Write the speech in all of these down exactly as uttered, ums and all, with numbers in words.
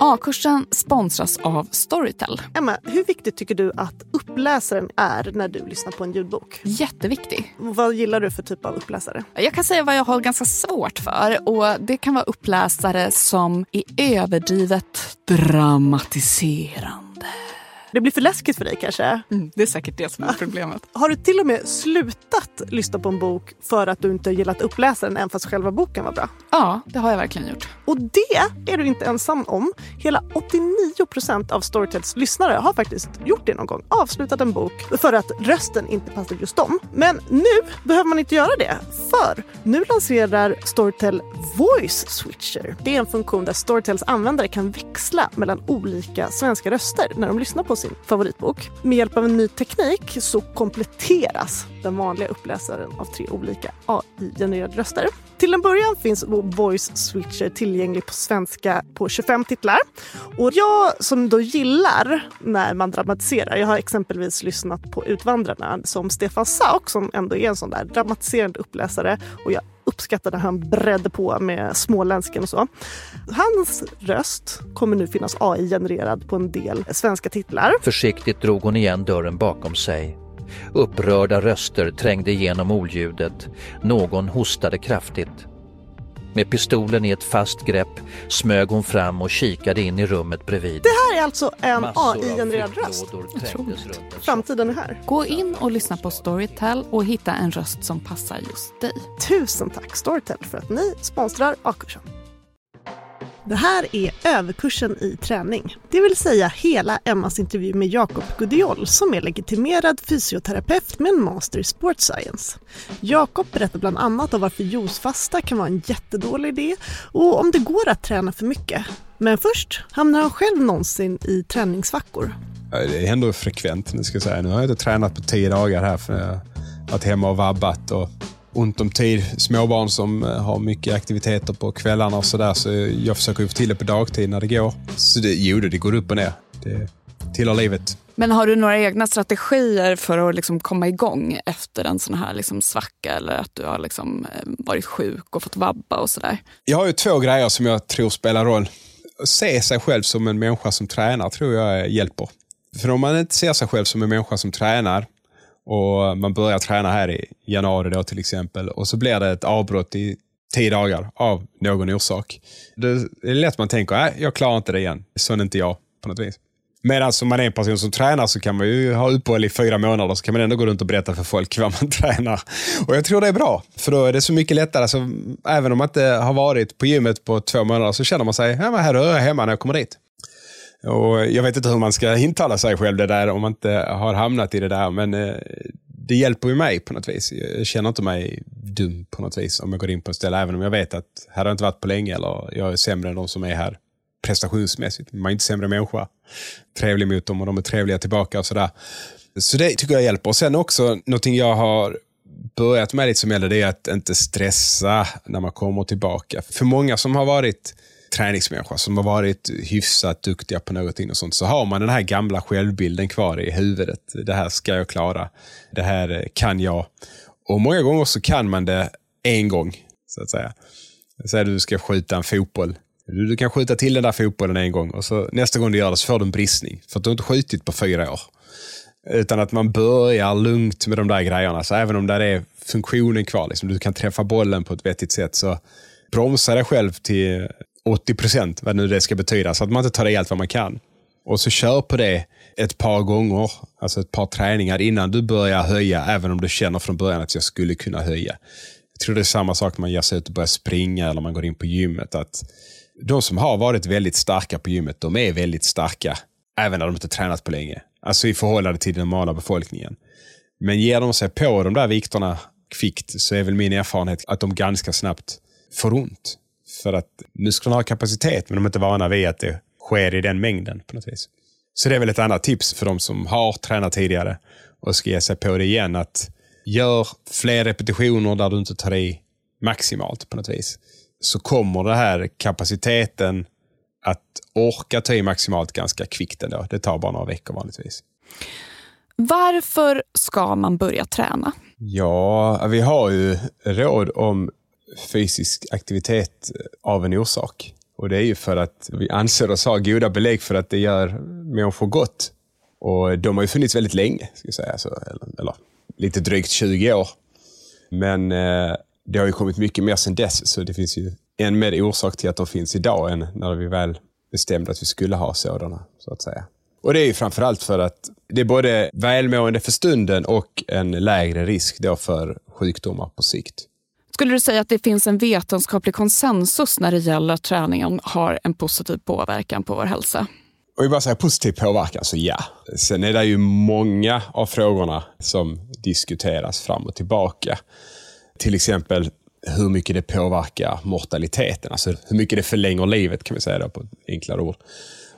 A-kursen sponsras av Storytel. Emma, hur viktigt tycker du att uppläsaren är när du lyssnar på en ljudbok? Jätteviktig. Vad gillar du för typ av uppläsare? Jag kan säga vad jag har ganska svårt för. Och det kan vara uppläsare som är överdrivet dramatiserande. Det blir för läskigt för dig kanske? Mm, det är säkert det som är problemet. Har du till och med slutat lyssna på en bok för att du inte gillat uppläsaren än fast själva boken var bra? Ja, det har jag verkligen gjort. Och det är du inte ensam om. Hela åttionio procent av Storytels lyssnare har faktiskt gjort det någon gång. Avslutat en bok för att rösten inte passade just dem. Men nu behöver man inte göra det. För nu lanserar Storytel Voice Switcher. Det är en funktion där Storytels användare kan växla mellan olika svenska röster när de lyssnar på sin favoritbok. Med hjälp av en ny teknik så kompletteras den vanliga uppläsaren av tre olika A I-genererade röster. Till en början finns Voice Switcher tillgänglig på svenska på tjugofem titlar. Och jag som då gillar när man dramatiserar, jag har exempelvis lyssnat på Utvandrarna som Stefan Sak som ändå är en sån där dramatiserande uppläsare och jag uppskattade när han bredde på med småländsken och så. Hans röst kommer nu finnas A I-genererad på en del svenska titlar. Försiktigt drog hon igen dörren bakom sig. Upprörda röster trängde igenom oljudet. Någon hostade kraftigt. Med pistolen i ett fast grepp smög hon fram och kikade in i rummet bredvid. Det här är alltså en A I-genererad röst. Otroligt. Framtiden är här. Gå in och lyssna på Storytel och hitta en röst som passar just dig. Tusen tack Storytel för att ni sponsrar A-kursen. Det här är Överkursen i träning. Det vill säga hela Emmas intervju med Jacob Gudiol som är legitimerad fysioterapeut med en master i sports science. Jacob berättar bland annat om varför juicefasta kan vara en jättedålig idé och om det går att träna för mycket. Men först hamnar han själv någonsin i träningsvackor. Det händer frekvent, nu ska jag säga. Nu har jag inte tränat på tio dagar här för jag har varit hemma och vabbat och ont om tid. Småbarn som har mycket aktiviteter på kvällarna och sådär, så jag försöker få till det på dagtid när det går. Så det, jo, det går upp och ner. Det tillhör livet. Men har du några egna strategier för att liksom komma igång efter en sån här liksom svacka eller att du har liksom varit sjuk och fått vabba och sådär? Jag har ju två grejer som jag tror spelar roll. Att se sig själv som en människa som tränar tror jag hjälper. För om man inte ser sig själv som en människa som tränar och man börjar träna här i januari då till exempel. Och så blir det ett avbrott i tio dagar av någon orsak. Det är lätt man tänker, nej, jag klarar inte det igen. Så är inte jag på något vis. Medan om man är en person som tränar så kan man ju ha uppehåll i fyra månader. Så kan man ändå gå runt och berätta för folk vad man tränar. Och jag tror det är bra. För då är det så mycket lättare. Så även om man inte har varit på gymmet på två månader så känner man sig, ja, men här är jag hemma när jag kommer dit. Och jag vet inte hur man ska intala sig själv det där om man inte har hamnat i det där, men det hjälper ju mig på något vis. Jag känner inte mig dum på något vis om jag går in på ett ställe, även om jag vet att här har jag inte varit på länge eller jag är sämre än de som är här prestationsmässigt. Man är inte sämre människa. Trevlig mot dem och de är trevliga tillbaka och sådär. Så det tycker jag hjälper. Och sen också någonting jag har börjat med lite som gäller det är att inte stressa när man kommer tillbaka. För många som har varit träningsmänniskor som har varit hyfsat duktiga på någonting och sånt, så har man den här gamla självbilden kvar i huvudet. Det här ska jag klara. Det här kan jag. Och många gånger så kan man det en gång, så att säga. Säg att du ska skjuta en fotboll. Du kan skjuta till den där fotbollen en gång och så nästa gång du gör det så får du en bristning. För att du inte skjutit på fyra år. Utan att man börjar lugnt med de där grejerna. Så även om där är funktionen kvar, liksom, du kan träffa bollen på ett vettigt sätt, så bromsa dig själv till åttio procent, vad nu det ska betyda, så att man inte tar ihjäl vad man kan. Och så kör på det ett par gånger, alltså ett par träningar innan du börjar höja, även om du känner från början att jag skulle kunna höja. Jag tror det är samma sak när man ger sig ut och börjar springa eller man går in på gymmet, att de som har varit väldigt starka på gymmet, de är väldigt starka även när de inte tränat på länge. Alltså i förhållande till den normala befolkningen. Men ger de sig på de där vikterna kvickt, så är väl min erfarenhet att de ganska snabbt får ont. För att musklerna har kapacitet, men de är inte vana vid att det sker i den mängden på något vis. Så det är väl ett annat tips för de som har tränat tidigare och ska ge sig på det igen, att gör fler repetitioner där du inte tar i maximalt på något vis. Så kommer det här kapaciteten att orka ta i maximalt ganska kvickt ändå. Det tar bara några veckor vanligtvis. Varför ska man börja träna? Ja, vi har ju råd om fysisk aktivitet av en orsak. Och det är ju för att vi anser oss ha goda belägg för att det gör människor gott. Och de har ju funnits väldigt länge, ska jag säga, så, eller, eller lite drygt tjugo år. Men eh, det har ju kommit mycket mer sedan dess, så det finns ju en mer orsak till att de finns idag än när vi väl bestämde att vi skulle ha sådana, så att säga. Och det är ju framförallt för att det är både välmående för stunden och en lägre risk då för sjukdomar på sikt. Skulle du säga att det finns en vetenskaplig konsensus när det gäller att träningen har en positiv påverkan på vår hälsa? Och jag bara säger positiv påverkan, så ja. Sen är det ju många av frågorna som diskuteras fram och tillbaka. Till exempel hur mycket det påverkar mortaliteten. Alltså hur mycket det förlänger livet, kan vi säga då, på enklare ord.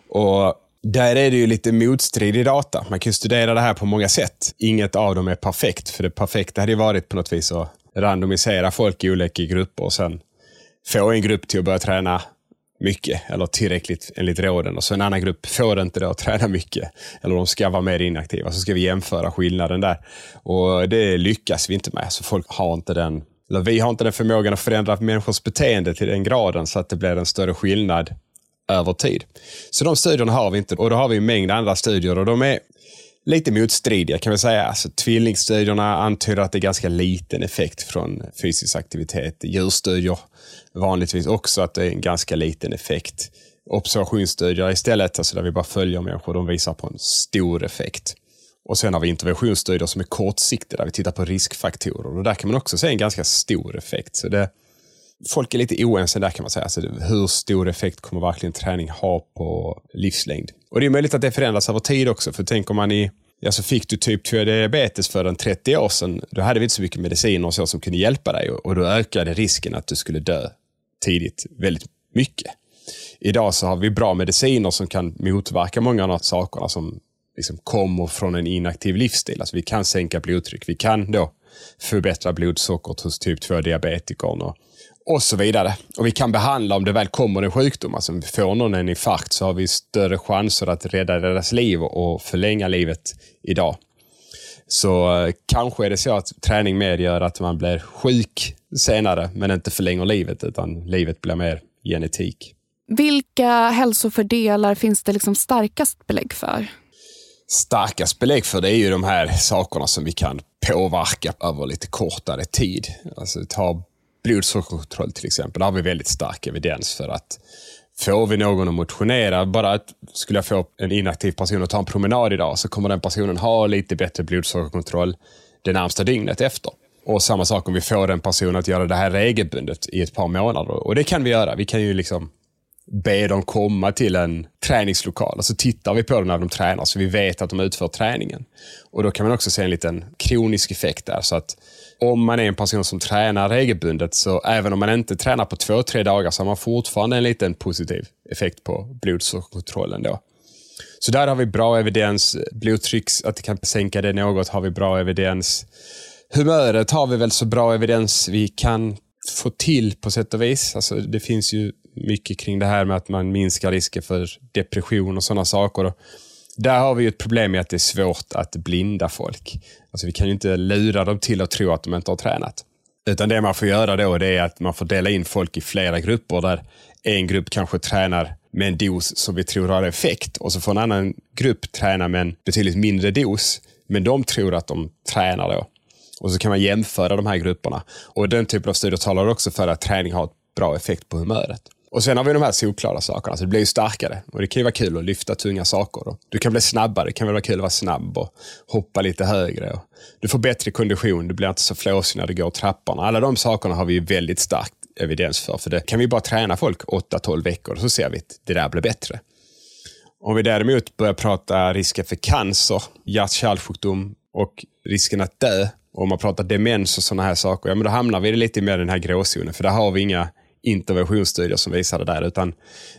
Och där är det ju lite motstridig data. Man kan studera det här på många sätt. Inget av dem är perfekt, för det perfekta hade ju varit på något vis att randomisera folk i olika grupper och sen få en grupp till att börja träna mycket eller tillräckligt enligt råden, och så en annan grupp får det inte då att träna mycket, eller de ska vara mer inaktiva, så ska vi jämföra skillnaden där, och det lyckas vi inte med. Så folk har inte den, eller vi har inte den förmågan att förändra människors beteende till den graden så att det blir en större skillnad över tid. Så de studierna har vi inte, och då har vi en mängd andra studier och de är lite motstridiga, kan vi säga. Alltså, tvillingstudierna antyder att det är ganska liten effekt från fysisk aktivitet. Djurstudier vanligtvis också att det är en ganska liten effekt. Observationsstudier istället, alltså där vi bara följer människor, de visar på en stor effekt. Och sen har vi interventionsstudier som är kortsiktiga, där vi tittar på riskfaktorer. Och där kan man också se en ganska stor effekt. Så det, folk är lite oense där, kan man säga. Alltså, hur stor effekt kommer verkligen träning ha på livslängd? Och det är möjligt att det förändras över tid också. För tänk om man i... Alltså fick du typ två diabetes för en trettio år sedan, då hade vi inte så mycket mediciner och så som kunde hjälpa dig. Och då ökade risken att du skulle dö tidigt väldigt mycket. Idag så har vi bra mediciner som kan motverka många av de sakerna som liksom kommer från en inaktiv livsstil. Alltså vi kan sänka blodtryck, vi kan då förbättra blodsockret hos typ två diabetiker och, och så vidare. Och vi kan behandla om det väl kommer en sjukdom. Alltså om vi får någon en infarkt så har vi större chanser att rädda deras liv och förlänga livet idag. Så eh, kanske är det så att träning mer gör att man blir sjuk senare, men inte förlänger livet, utan livet blir mer genetik. Vilka hälsofördelar finns det liksom starkast belägg för? Starkast belägg för det är ju de här sakerna som vi kan påverka över lite kortare tid. Alltså ta blodsockerkontroll till exempel. Där har vi väldigt stark evidens för att får vi någon att motionera, bara att skulle jag få en inaktiv person att ta en promenad idag, så kommer den personen ha lite bättre blodsockerkontroll det närmsta dygnet efter. Och samma sak om vi får en person att göra det här regelbundet i ett par månader. Och det kan vi göra. Vi kan ju liksom be dem komma till en träningslokal. Alltså tittar vi på dem när de tränar, så vi vet att de utför träningen. Och då kan man också se en liten kronisk effekt där. Så att om man är en person som tränar regelbundet, så även om man inte tränar på två, tre dagar, så har man fortfarande en liten positiv effekt på blodsockerkontrollen då. Så där har vi bra evidens. Blodtrycks, att det kan sänka det något, har vi bra evidens. Humöret har vi väl så bra evidens vi kan få till på sätt och vis. Alltså det finns ju mycket kring det här med att man minskar risker för depression och sådana saker. Där har vi ju ett problem med att det är svårt att blinda folk. Alltså vi kan ju inte lura dem till att tro att de inte har tränat. Utan det man får göra då, det är att man får dela in folk i flera grupper, där en grupp kanske tränar med en dos som vi tror har effekt, och så får en annan grupp träna med en betydligt mindre dos, men de tror att de tränar då. Och så kan man jämföra de här grupperna. Och den typen av studier talar också för att träning har ett bra effekt på humöret. Och sen har vi de här solklara sakerna, så det blir ju starkare. Och det kan ju vara kul att lyfta tunga saker. Då. Du kan bli snabbare, det kan väl vara kul att vara snabb och hoppa lite högre. Och du får bättre kondition, du blir inte så flåsig när du går trapporna. Alla de sakerna har vi ju väldigt starkt evidens för. För det kan vi bara träna folk åtta till tolv veckor, så ser vi att det där blir bättre. Om vi däremot börjar prata risker för cancer, hjärt-kärlsjukdom och risken att dö, och om man pratar demens och sådana här saker, ja, men då hamnar vi lite mer i den här gråzonen. För där har vi inga interventionsstudier som visar det där, utan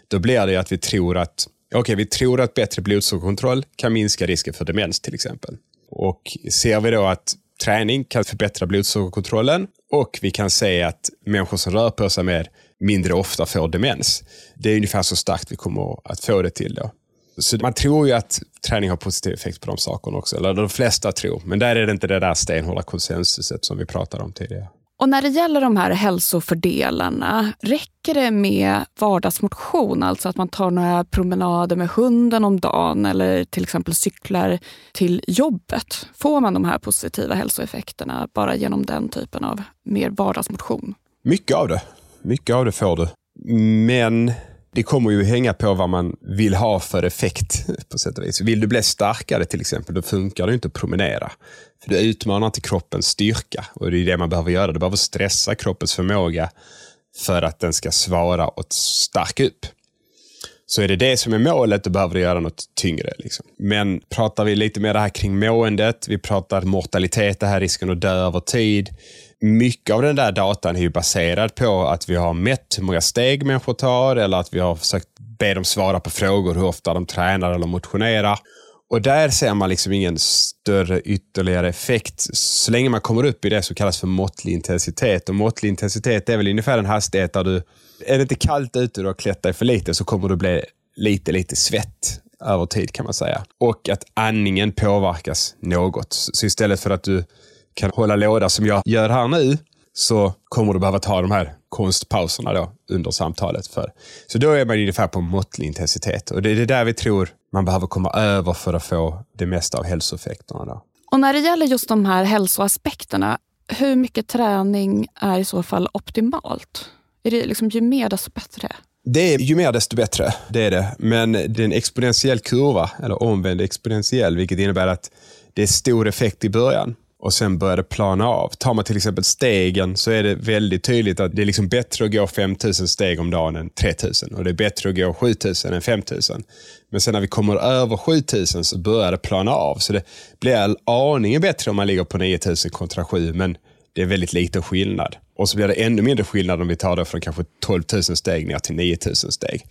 då blir det ju att vi tror att okej, vi tror att bättre blodsockerkontroll kan minska risken för demens till exempel. Och ser vi då att träning kan förbättra blodsockerkontrollen, och vi kan se att människor som rör på sig mer mindre ofta får demens. Det är ungefär så starkt vi kommer att få det till då. Så man tror ju att träning har positiv effekt på de sakerna också, eller de flesta tror, men där är det inte det där stenhålla konsensuset som vi pratade om tidigare. Och när det gäller de här hälsofördelarna, räcker det med vardagsmotion? Alltså att man tar några promenader med hunden om dagen eller till exempel cyklar till jobbet. Får man de här positiva hälsoeffekterna bara genom den typen av mer vardagsmotion? Mycket av det. Mycket av det får du. Men det kommer ju hänga på vad man vill ha för effekt på sätt och vis. Vill du bli starkare till exempel, då funkar det inte att promenera. För du utmanar inte kroppens styrka och det är det man behöver göra. Du behöver stressa kroppens förmåga för att den ska svara och stärka upp. Så är det det som är målet, då behöver du göra något tyngre. Liksom. Men pratar vi lite mer det här kring måendet, vi pratar mortalitet, det här risken att dö över tid. Mycket av den där datan är ju baserad på att vi har mätt hur många steg människor tar eller att vi har försökt be dem svara på frågor hur ofta de tränar eller motionerar. Och där ser man liksom ingen större ytterligare effekt så länge man kommer upp i det som kallas för måttlig intensitet. Och måttlig intensitet är väl ungefär en hastighet där du, är det inte kallt ute och du har klätt dig för lite så kommer du bli lite, lite svett över tid kan man säga. Och att andningen påverkas något. Så istället för att du kan hålla låda som jag gör här nu så kommer du behöva ta de här konstpauserna då under samtalet. För. Så då är man ungefär på måttlig intensitet och det är det där vi tror man behöver komma över för att få det mesta av hälsoeffekterna. Då. Och när det gäller just de här hälsoaspekterna, hur mycket träning är i så fall optimalt? Är det liksom ju mer desto bättre? Det är ju mer desto bättre, det är det. Men det är en exponentiell kurva, eller omvänd exponentiell, vilket innebär att det är stor effekt i början. Och sen börjar det plana av. Tar man till exempel stegen så är det väldigt tydligt att det är liksom bättre att gå fem tusen steg om dagen än tre tusen. Och det är bättre att gå sju tusen än fem tusen. Men sen när vi kommer över sju tusen så börjar det plana av. Så det blir aningen bättre om man ligger på nio tusen kontra sju. Men det är väldigt liten skillnad. Och så blir det ännu mindre skillnad om vi tar det från kanske tolv tusen steg ner till nio tusen steg.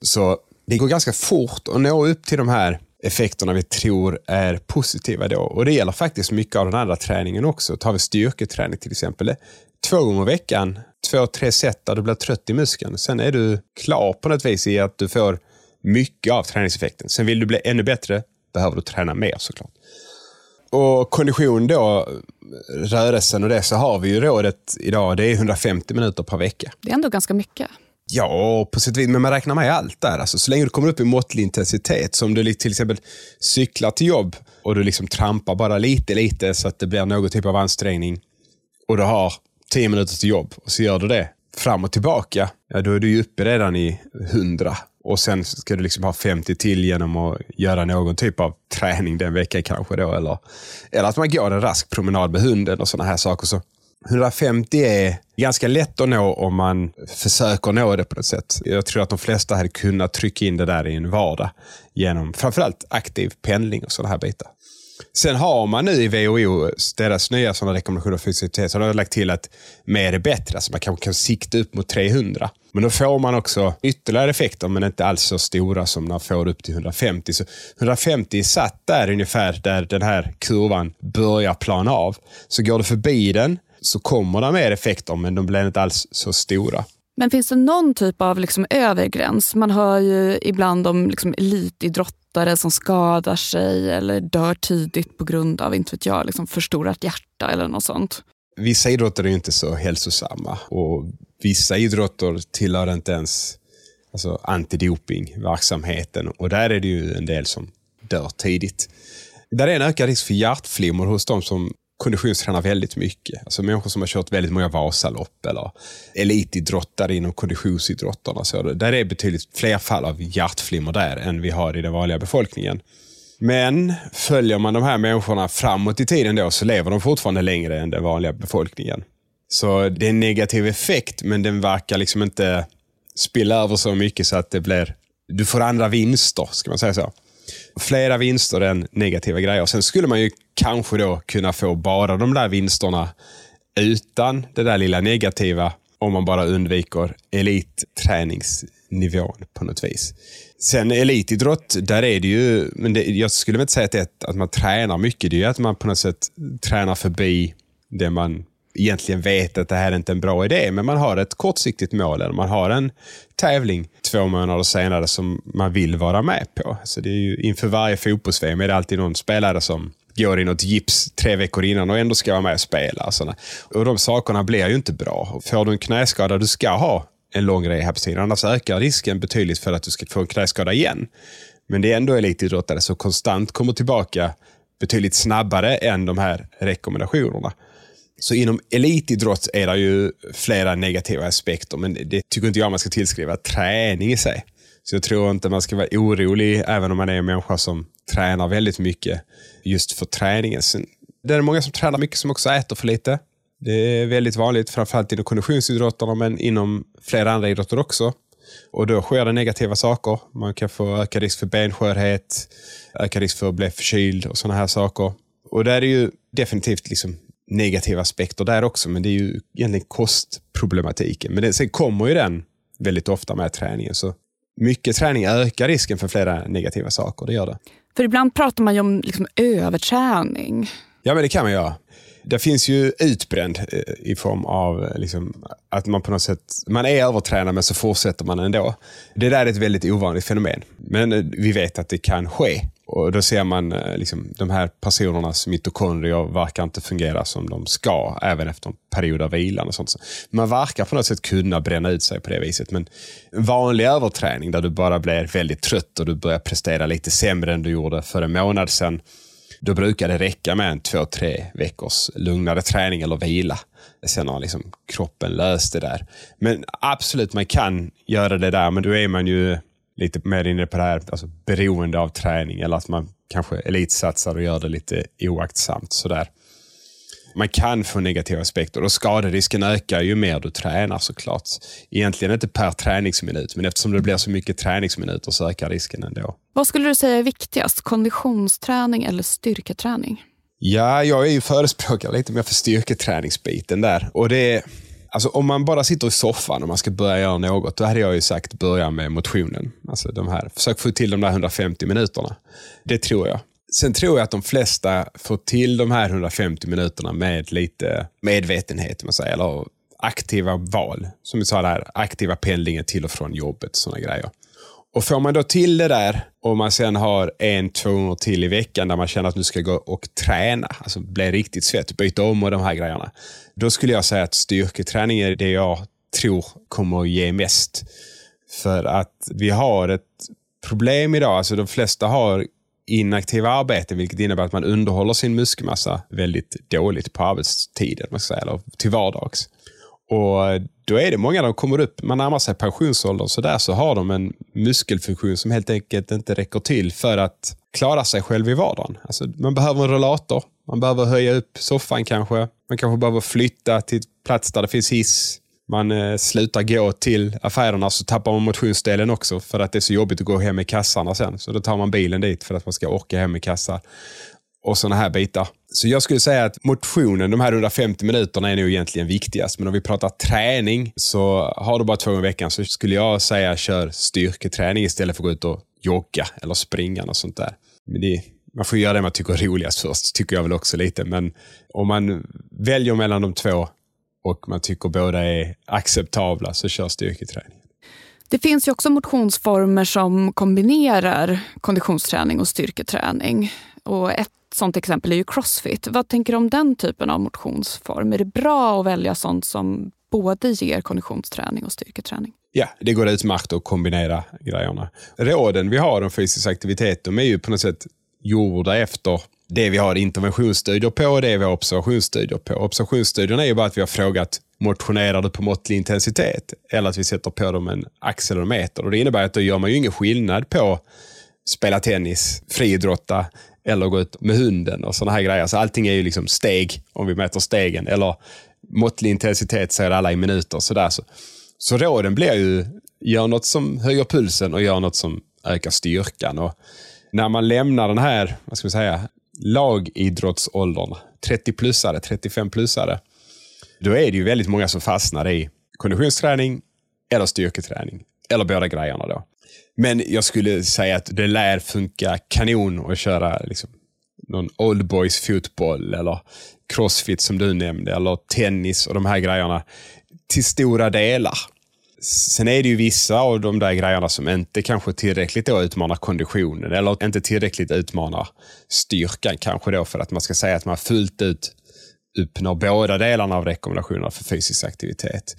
Så det går ganska fort att nå upp till de här effekterna vi tror är positiva då. Och det gäller faktiskt mycket av den andra träningen också. Tar vi styrketräning till exempel. Två gånger i veckan, två, tre set där du blir trött i muskeln. Sen är du klar på något vis i att du får mycket av träningseffekten. Sen vill du bli ännu bättre, behöver du träna mer såklart. Och kondition då, rörelsen och det, så har vi ju rådet idag. Det är hundrafemtio minuter per vecka. Det är ändå ganska mycket. Ja, på sätt och vis, men man räknar med allt där. Alltså, så länge du kommer upp i måttlig intensitet, som du till exempel cyklar till jobb och du liksom trampar bara lite, lite så att det blir någon typ av ansträngning och du har tio minuter till jobb och så gör du det fram och tillbaka, ja, då är du ju uppe redan i hundra. Och sen ska du liksom ha femtio till genom att göra någon typ av träning den veckan kanske då. Eller, eller att man går en rask promenad med hunden och sådana här saker så. hundrafemtio är ganska lätt att nå om man försöker nå det på något sätt. Jag tror att de flesta hade kunnat trycka in det där i en vardag genom framförallt aktiv pendling och sådana här bitar. Sen har man nu i W H O deras nya sådana rekommendationer för fysicitet så de har lagt till att mer är bättre. Alltså man kan, kan sikta upp mot tre hundra. Men då får man också ytterligare effekter men inte alls så stora som när man får upp till hundrafemtio. Så hundrafemtio är satt där ungefär där den här kurvan börjar plana av. Så går du förbi den så kommer det mer effekter, men de blir inte alls så stora. Men finns det någon typ av liksom övergräns? Man hör ju ibland om liksom elitidrottare som skadar sig eller dör tidigt på grund av, inte vet jag, liksom förstorat hjärta eller något sånt. Vissa idrotter är ju inte så hälsosamma och vissa idrotter tillhör inte ens alltså antidopingverksamheten och där är det ju en del som dör tidigt. Där är en ökad risk för hjärtflimmer hos de som konditionstränar väldigt mycket. Alltså människor som har kört väldigt många Vasalopp eller elitidrottare inom konditionsidrottarna. Så där är betydligt fler fall av hjärtflimmer där än vi har i den vanliga befolkningen. Men följer man de här människorna framåt i tiden då så lever de fortfarande längre än den vanliga befolkningen. Så det är en negativ effekt men den verkar liksom inte spilla över så mycket så att det blir, du får andra vinster ska man säga så. Flera vinster än negativa grejer. Sen skulle man ju kanske då kunna få bara de där vinsterna utan det där lilla negativa om man bara undviker elitträningsnivån på något vis. Sen elitidrott, där är det ju, men det, jag skulle väl inte säga att, det, att man tränar mycket. Det är ju att man på något sätt tränar förbi det man egentligen vet att det här är inte en bra idé, men man har ett kortsiktigt mål eller man har en tävling två månader senare som man vill vara med på. Så det är ju inför varje fotbolls-V M är det alltid någon spelare som går i något gips tre veckor innan och ändå ska vara med och spela. Alltså. Och de sakerna blir ju inte bra. Får du en knäskada, du ska ha en lång rehabstid. Annars ökar risken betydligt för att du ska få en knäskada igen. Men det är ändå elitidrottare så konstant kommer tillbaka betydligt snabbare än de här rekommendationerna. Så inom elitidrott är det ju flera negativa aspekter, men det tycker inte jag man ska tillskriva träning i sig. Så jag tror inte man ska vara orolig även om man är en människa som tränar väldigt mycket just för träningen. Sen, det är många som tränar mycket som också äter för lite. Det är väldigt vanligt, framförallt inom konditionsidrotterna men inom flera andra idrotter också. Och då sker det negativa saker. Man kan få ökad risk för benskörhet, ökad risk för att bli förkyld och sådana här saker. Och där är det ju definitivt liksom negativa aspekter där också, men det är ju egentligen kostproblematiken. Men det, sen kommer ju den väldigt ofta med träningen, så mycket träning ökar risken för flera negativa saker, det gör det. För ibland pratar man ju om liksom överträning. Ja, men det kan man göra. Det finns ju utbränd i form av liksom att man på något sätt, man är övertränad men så fortsätter man ändå. Det där är ett väldigt ovanligt fenomen. Men vi vet att det kan ske. Och då ser man liksom, de här personernas mitokondrier verkar inte fungera som de ska även efter en period av vilan och sånt. Man verkar på något sätt kunna bränna ut sig på det viset, men vanlig överträning där du bara blir väldigt trött och du börjar prestera lite sämre än du gjorde för en månad sedan, då brukar det räcka med en två, tre veckors lugnare träning eller vila. Sen har liksom kroppen löst det där. Men absolut, man kan göra det där, men då är man ju lite mer inne på det här alltså beroende av träning, eller att man kanske elitsatsar och gör det lite oaktsamt. Sådär. Man kan få negativa aspekter och skaderisken ökar ju mer du tränar såklart. Egentligen inte per träningsminut, men eftersom det blir så mycket träningsminuter så ökar risken ändå. Vad skulle du säga är viktigast? Konditionsträning eller styrketräning? Ja, jag är ju förespråkare lite mer för styrketräningsbiten där. Och det är, alltså om man bara sitter i soffan och man ska börja göra något, då hade jag ju sagt börja med motionen. Alltså de här, försök få till de där hundrafemtio minuterna. Det tror jag. Sen tror jag att de flesta får till de här hundrafemtio minuterna med lite medvetenhet, man säger, eller aktiva val. Som vi sa där, aktiva pendlingen till och från jobbet och sådana grejer. Och får man då till det där och man sen har en, två gånger till i veckan där man känner att nu ska gå och träna, alltså bli riktigt svett, byta om och de här grejerna, då skulle jag säga att styrketräning är det jag tror kommer att ge mest. För att vi har ett problem idag, alltså de flesta har inaktiva arbeten, vilket innebär att man underhåller sin muskelmassa väldigt dåligt på arbetstiden, man ska säga, eller till vardags. Och då är det många som kommer upp, man närmar sig pensionsåldern så där, så har de en muskelfunktion som helt enkelt inte räcker till för att klara sig själv i vardagen. Alltså, man behöver en rollator, man behöver höja upp soffan kanske, man kanske behöver flytta till plats där det finns hiss, man eh, slutar gå till affärerna så tappar man motionsdelen också för att det är så jobbigt att gå hem i kassarna sen. Så då tar man bilen dit för att man ska orka hem i kassan och såna här bitar. Så jag skulle säga att motionen, de här hundrafemtio minuterna är nog egentligen viktigast. Men om vi pratar träning så har du bara två gånger i veckan, så skulle jag säga kör styrketräning istället för att gå ut och jogga eller springa och sånt där. Men det, man får göra det man tycker är roligast först, tycker jag väl också lite. Men om man väljer mellan de två och man tycker båda är acceptabla, så kör styrketräning. Det finns ju också motionsformer som kombinerar konditionsträning och styrketräning. Och ett sånt exempel är ju CrossFit. Vad tänker du om den typen av motionsform? Är det bra att välja sånt som både ger konditionsträning och styrketräning? Ja, det går utmärkt att kombinera grejerna. Råden vi har om fysisk aktivitet, de är ju på något sätt gjorda efter det vi har interventionsstudier på och det vi har observationsstudier på. Observationsstudierna är ju bara att vi har frågat, motionerar du på måttlig intensitet? Eller att vi sätter på dem en accelerometer. Och det innebär att då gör man ju ingen skillnad på spela tennis, friidrotta eller gå ut med hunden och sådana här grejer. Så allting är ju liksom steg, om vi mäter stegen. Eller måttlig intensitet säger alla i minuter. Så, där. Så, så råden blir ju, gör något som höjer pulsen och gör något som ökar styrkan. Och när man lämnar den här, vad ska vi säga, lagidrottsåldern, trettio-plussare, trettiofem-plussare, då är det ju väldigt många som fastnar i konditionsträning eller styrketräning. Eller båda grejerna då. Men jag skulle säga att det lär funka kanon att köra liksom någon old boys fotboll eller crossfit som du nämnde, eller tennis och de här grejerna till stora delar. sen är det ju vissa av de där grejerna som inte kanske tillräckligt då utmanar konditionen eller inte tillräckligt utmanar styrkan kanske då, för att man ska säga att man fullt ut uppnår båda delarna av rekommendationerna för fysisk aktivitet.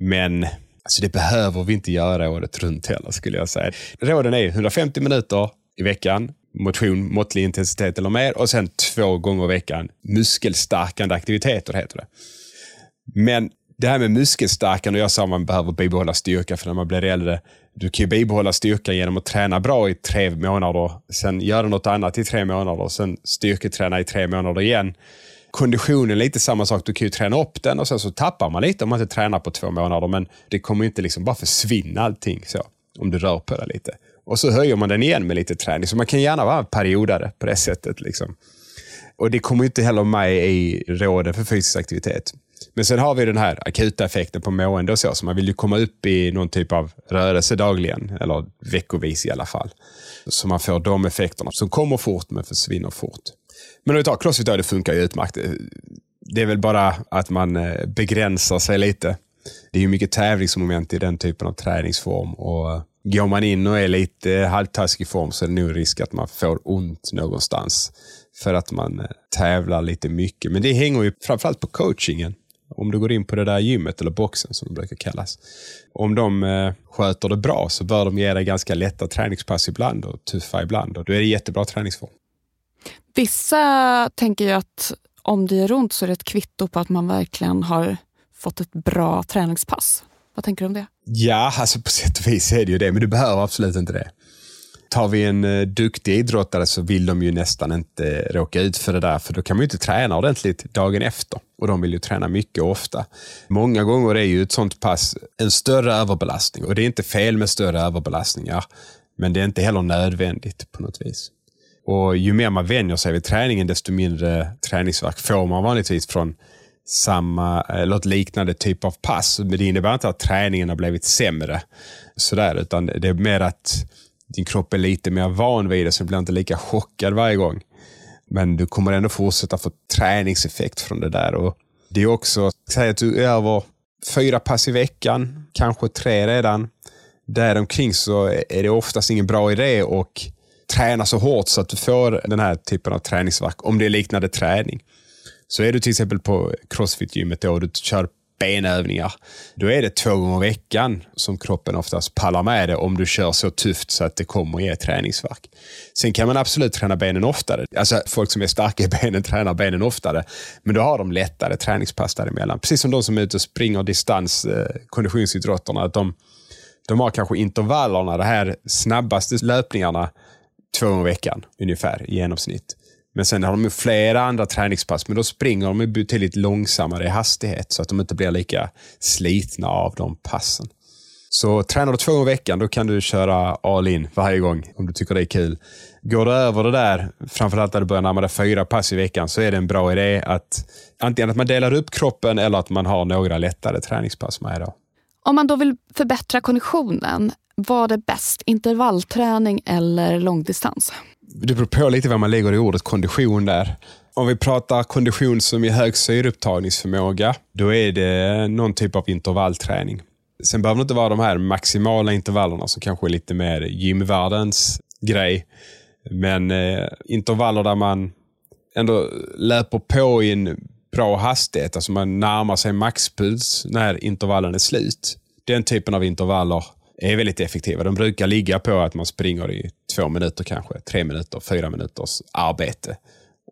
Men alltså, det behöver vi inte göra året runt heller, skulle jag säga. Råden är hundrafemtio minuter i veckan, motion, måttlig intensitet eller mer, och sen två gånger i veckan muskelstärkande aktiviteter heter det. Men det här med muskelstärkan, och jag sa att man behöver bibehålla styrka för när man blir äldre. Du kan ju bibehålla styrka genom att träna bra i tre månader, sen göra något annat i tre månader, sen styrketräna i tre månader igen. Konditionen är lite samma sak, du kan ju träna upp den och sen så tappar man lite om man inte tränar på två månader, men det kommer ju inte liksom bara försvinna allting så, om du rör på det lite. Och så höjer man den igen med lite träning, så man kan gärna vara en periodare på det sättet liksom. Och det kommer ju inte heller med i råden för fysisk aktivitet. Men sen har vi den här akuta effekten på mående och så, så man vill ju komma upp i någon typ av rörelse dagligen, eller veckovis i alla fall. Så man får de effekterna som kommer fort men försvinner fort. Men om vi tar crossfit, det funkar ju utmärkt. Det är väl bara att man begränsar sig lite. Det är ju mycket tävlingsmoment i den typen av träningsform, och går man in och är lite halvtaskig form så är det nog risk att man får ont någonstans för att man tävlar lite mycket. Men det hänger ju framförallt på coachingen. Om du går in på det där gymmet eller boxen som det brukar kallas. Om de eh, sköter det bra så bör de ge dig ganska lätta träningspass ibland och tuffa ibland. Och då är det jättebra träningsform. Vissa tänker ju att om det gör ont så är det ett kvitto på att man verkligen har fått ett bra träningspass. Vad tänker du om det? Ja, alltså på sätt och vis är det ju det, men du behöver absolut inte det. Tar vi en eh, duktig idrottare så vill de ju nästan inte råka ut för det där, för då kan man ju inte träna ordentligt dagen efter. Och de vill ju träna mycket ofta. Många gånger är ju ett sånt pass en större överbelastning, och det är inte fel med större överbelastningar, men det är inte heller nödvändigt på något vis. Och ju mer man vänjer sig vid träningen, desto mindre träningsvärk får man vanligtvis från samma eller ett liknande typ av pass. Men det innebär inte att träningen har blivit sämre sådär, utan det är mer att din kropp är lite mer van vid det, så du blir inte lika chockad varje gång. Men du kommer ändå fortsätta få träningseffekt från det där. Och det är också, säg att du är över fyra pass i veckan, kanske tre redan. Däromkring så är det oftast ingen bra idé och träna så hårt så att du får den här typen av träningsvärk, om det är liknande träning. Så är du till exempel på CrossFit-gymmet då, och du kör benövningar, då är det två gånger i veckan som kroppen oftast pallar med det, om du kör så tufft så att det kommer ge träningsvärk. Sen kan man absolut träna benen oftare. Alltså folk som är starka i benen tränar benen oftare, men då har de lättare träningspass däremellan. Precis som de som är ute och springer distans, eh, konditionsidrotterna, att de, de har kanske intervallerna, de här snabbaste löpningarna två gånger i veckan ungefär i genomsnitt. Men sen har de ju flera andra träningspass, men då springer de ju till lite långsammare i hastighet så att de inte blir lika slitna av de passen. Så tränar du två gånger i veckan, då kan du köra all in varje gång om du tycker det är kul. Går du över det där, framförallt när du börjar närma fyra pass i veckan, så är det en bra idé att antingen att man delar upp kroppen eller att man har några lättare träningspass med då. Om man då vill förbättra konditionen, var det bäst intervallträning eller långdistans? Det beror på lite vad man lägger i ordet kondition där. Om vi pratar kondition som är hög syreupptagningsförmåga, då är det någon typ av intervallträning. Sen behöver det inte vara de här maximala intervallerna som kanske är lite mer gymvärldens grej. Men eh, intervaller där man ändå löper på i en bra hastighet, alltså man närmar sig maxpuls när intervallen är slut. Den typen av intervaller är väldigt effektiva. De brukar ligga på att man springer i två minuter kanske, tre minuter, fyra minuters arbete.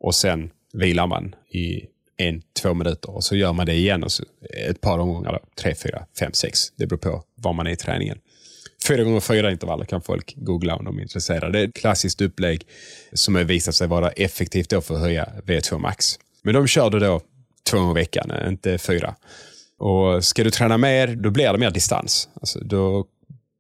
Och sen vilar man i en, två minuter och så gör man det igen och så ett par omgångar, tre, fyra, fem, sex. Det beror på var man är i träningen. Fyra gånger fyra intervaller kan folk googla om de är intresserade. Det är ett klassiskt upplägg som har visat sig vara effektivt då för att höja V två max. Men de körde då två gånger i veckan, inte fyra. Och ska du träna mer, då blir det mer distans. Alltså då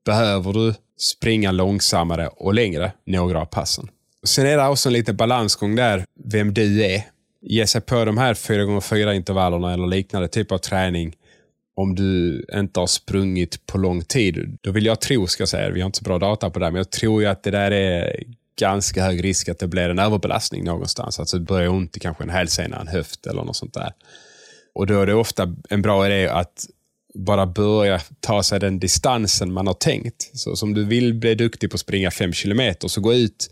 behöver du springa långsammare och längre några av passen. Sen är det också en liten balansgång där, vem du är. Ge sig på de här fyra gånger fyra intervallerna eller liknande typ av träning om du inte har sprungit på lång tid. Då vill jag tro, ska jag säga, vi har inte så bra data på det, men jag tror ju att det där är ganska hög risk att det blir en överbelastning någonstans. Alltså det börjar ont i kanske en hälsena, en höft eller något sånt där. Och då är det ofta en bra idé att bara börja ta sig den distansen man har tänkt. Så som du vill bli duktig på att springa fem kilometer, så gå ut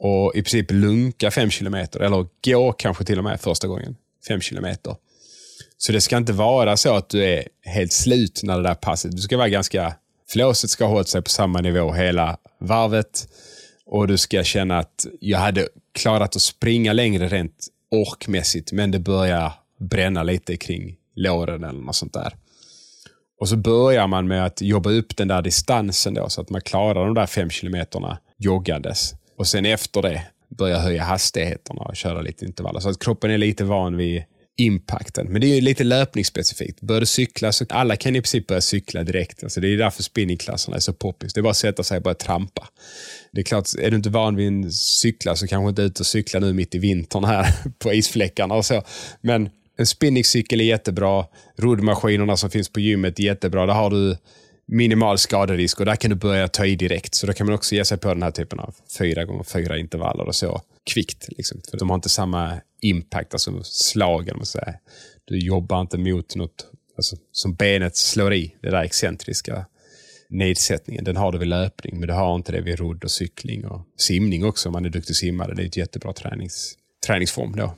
och i princip lunka fem kilometer, eller gå kanske till och med första gången fem kilometer. Så det ska inte vara så att du är helt slut när det där passet. Du ska vara ganska... flåset ska hålla sig på samma nivå hela varvet. Och du ska känna att jag hade klarat att springa längre rent orkmässigt, men det börjar bränna lite kring låren eller något sånt där. Och så börjar man med att jobba upp den där distansen då, så att man klarar de där fem kilometerna joggandes. Och sen efter det börjar höja hastigheterna och köra lite intervaller. Så att kroppen är lite van vid impacten. Men det är ju lite löpningsspecifikt. Börjar du cykla, så alla kan i princip börja cykla direkt. Alltså det är därför spinningklasserna är så poppis. Det är bara att sätta sig och börja trampa. Det är klart, är du inte van vid en cykla, så kanske inte ut och cykla nu mitt i vintern här på isfläckarna och så. Men en spinningcykel är jättebra. Roddmaskinerna som finns på gymmet är jättebra. Där har du minimal skaderisk och där kan du börja ta i direkt. Så då kan man också ge sig på den här typen av fyra gånger fyra intervaller och så kvickt. Liksom. För de har inte samma impact, alltså slagen. Man säger. Du jobbar inte mot något alltså, som benet slår i. Den där excentriska nedsättningen, den har du vid löpning, men du har inte det vid rodd och cykling och simning också. Om man är duktig simmare, det är ett jättebra tränings, träningsform då.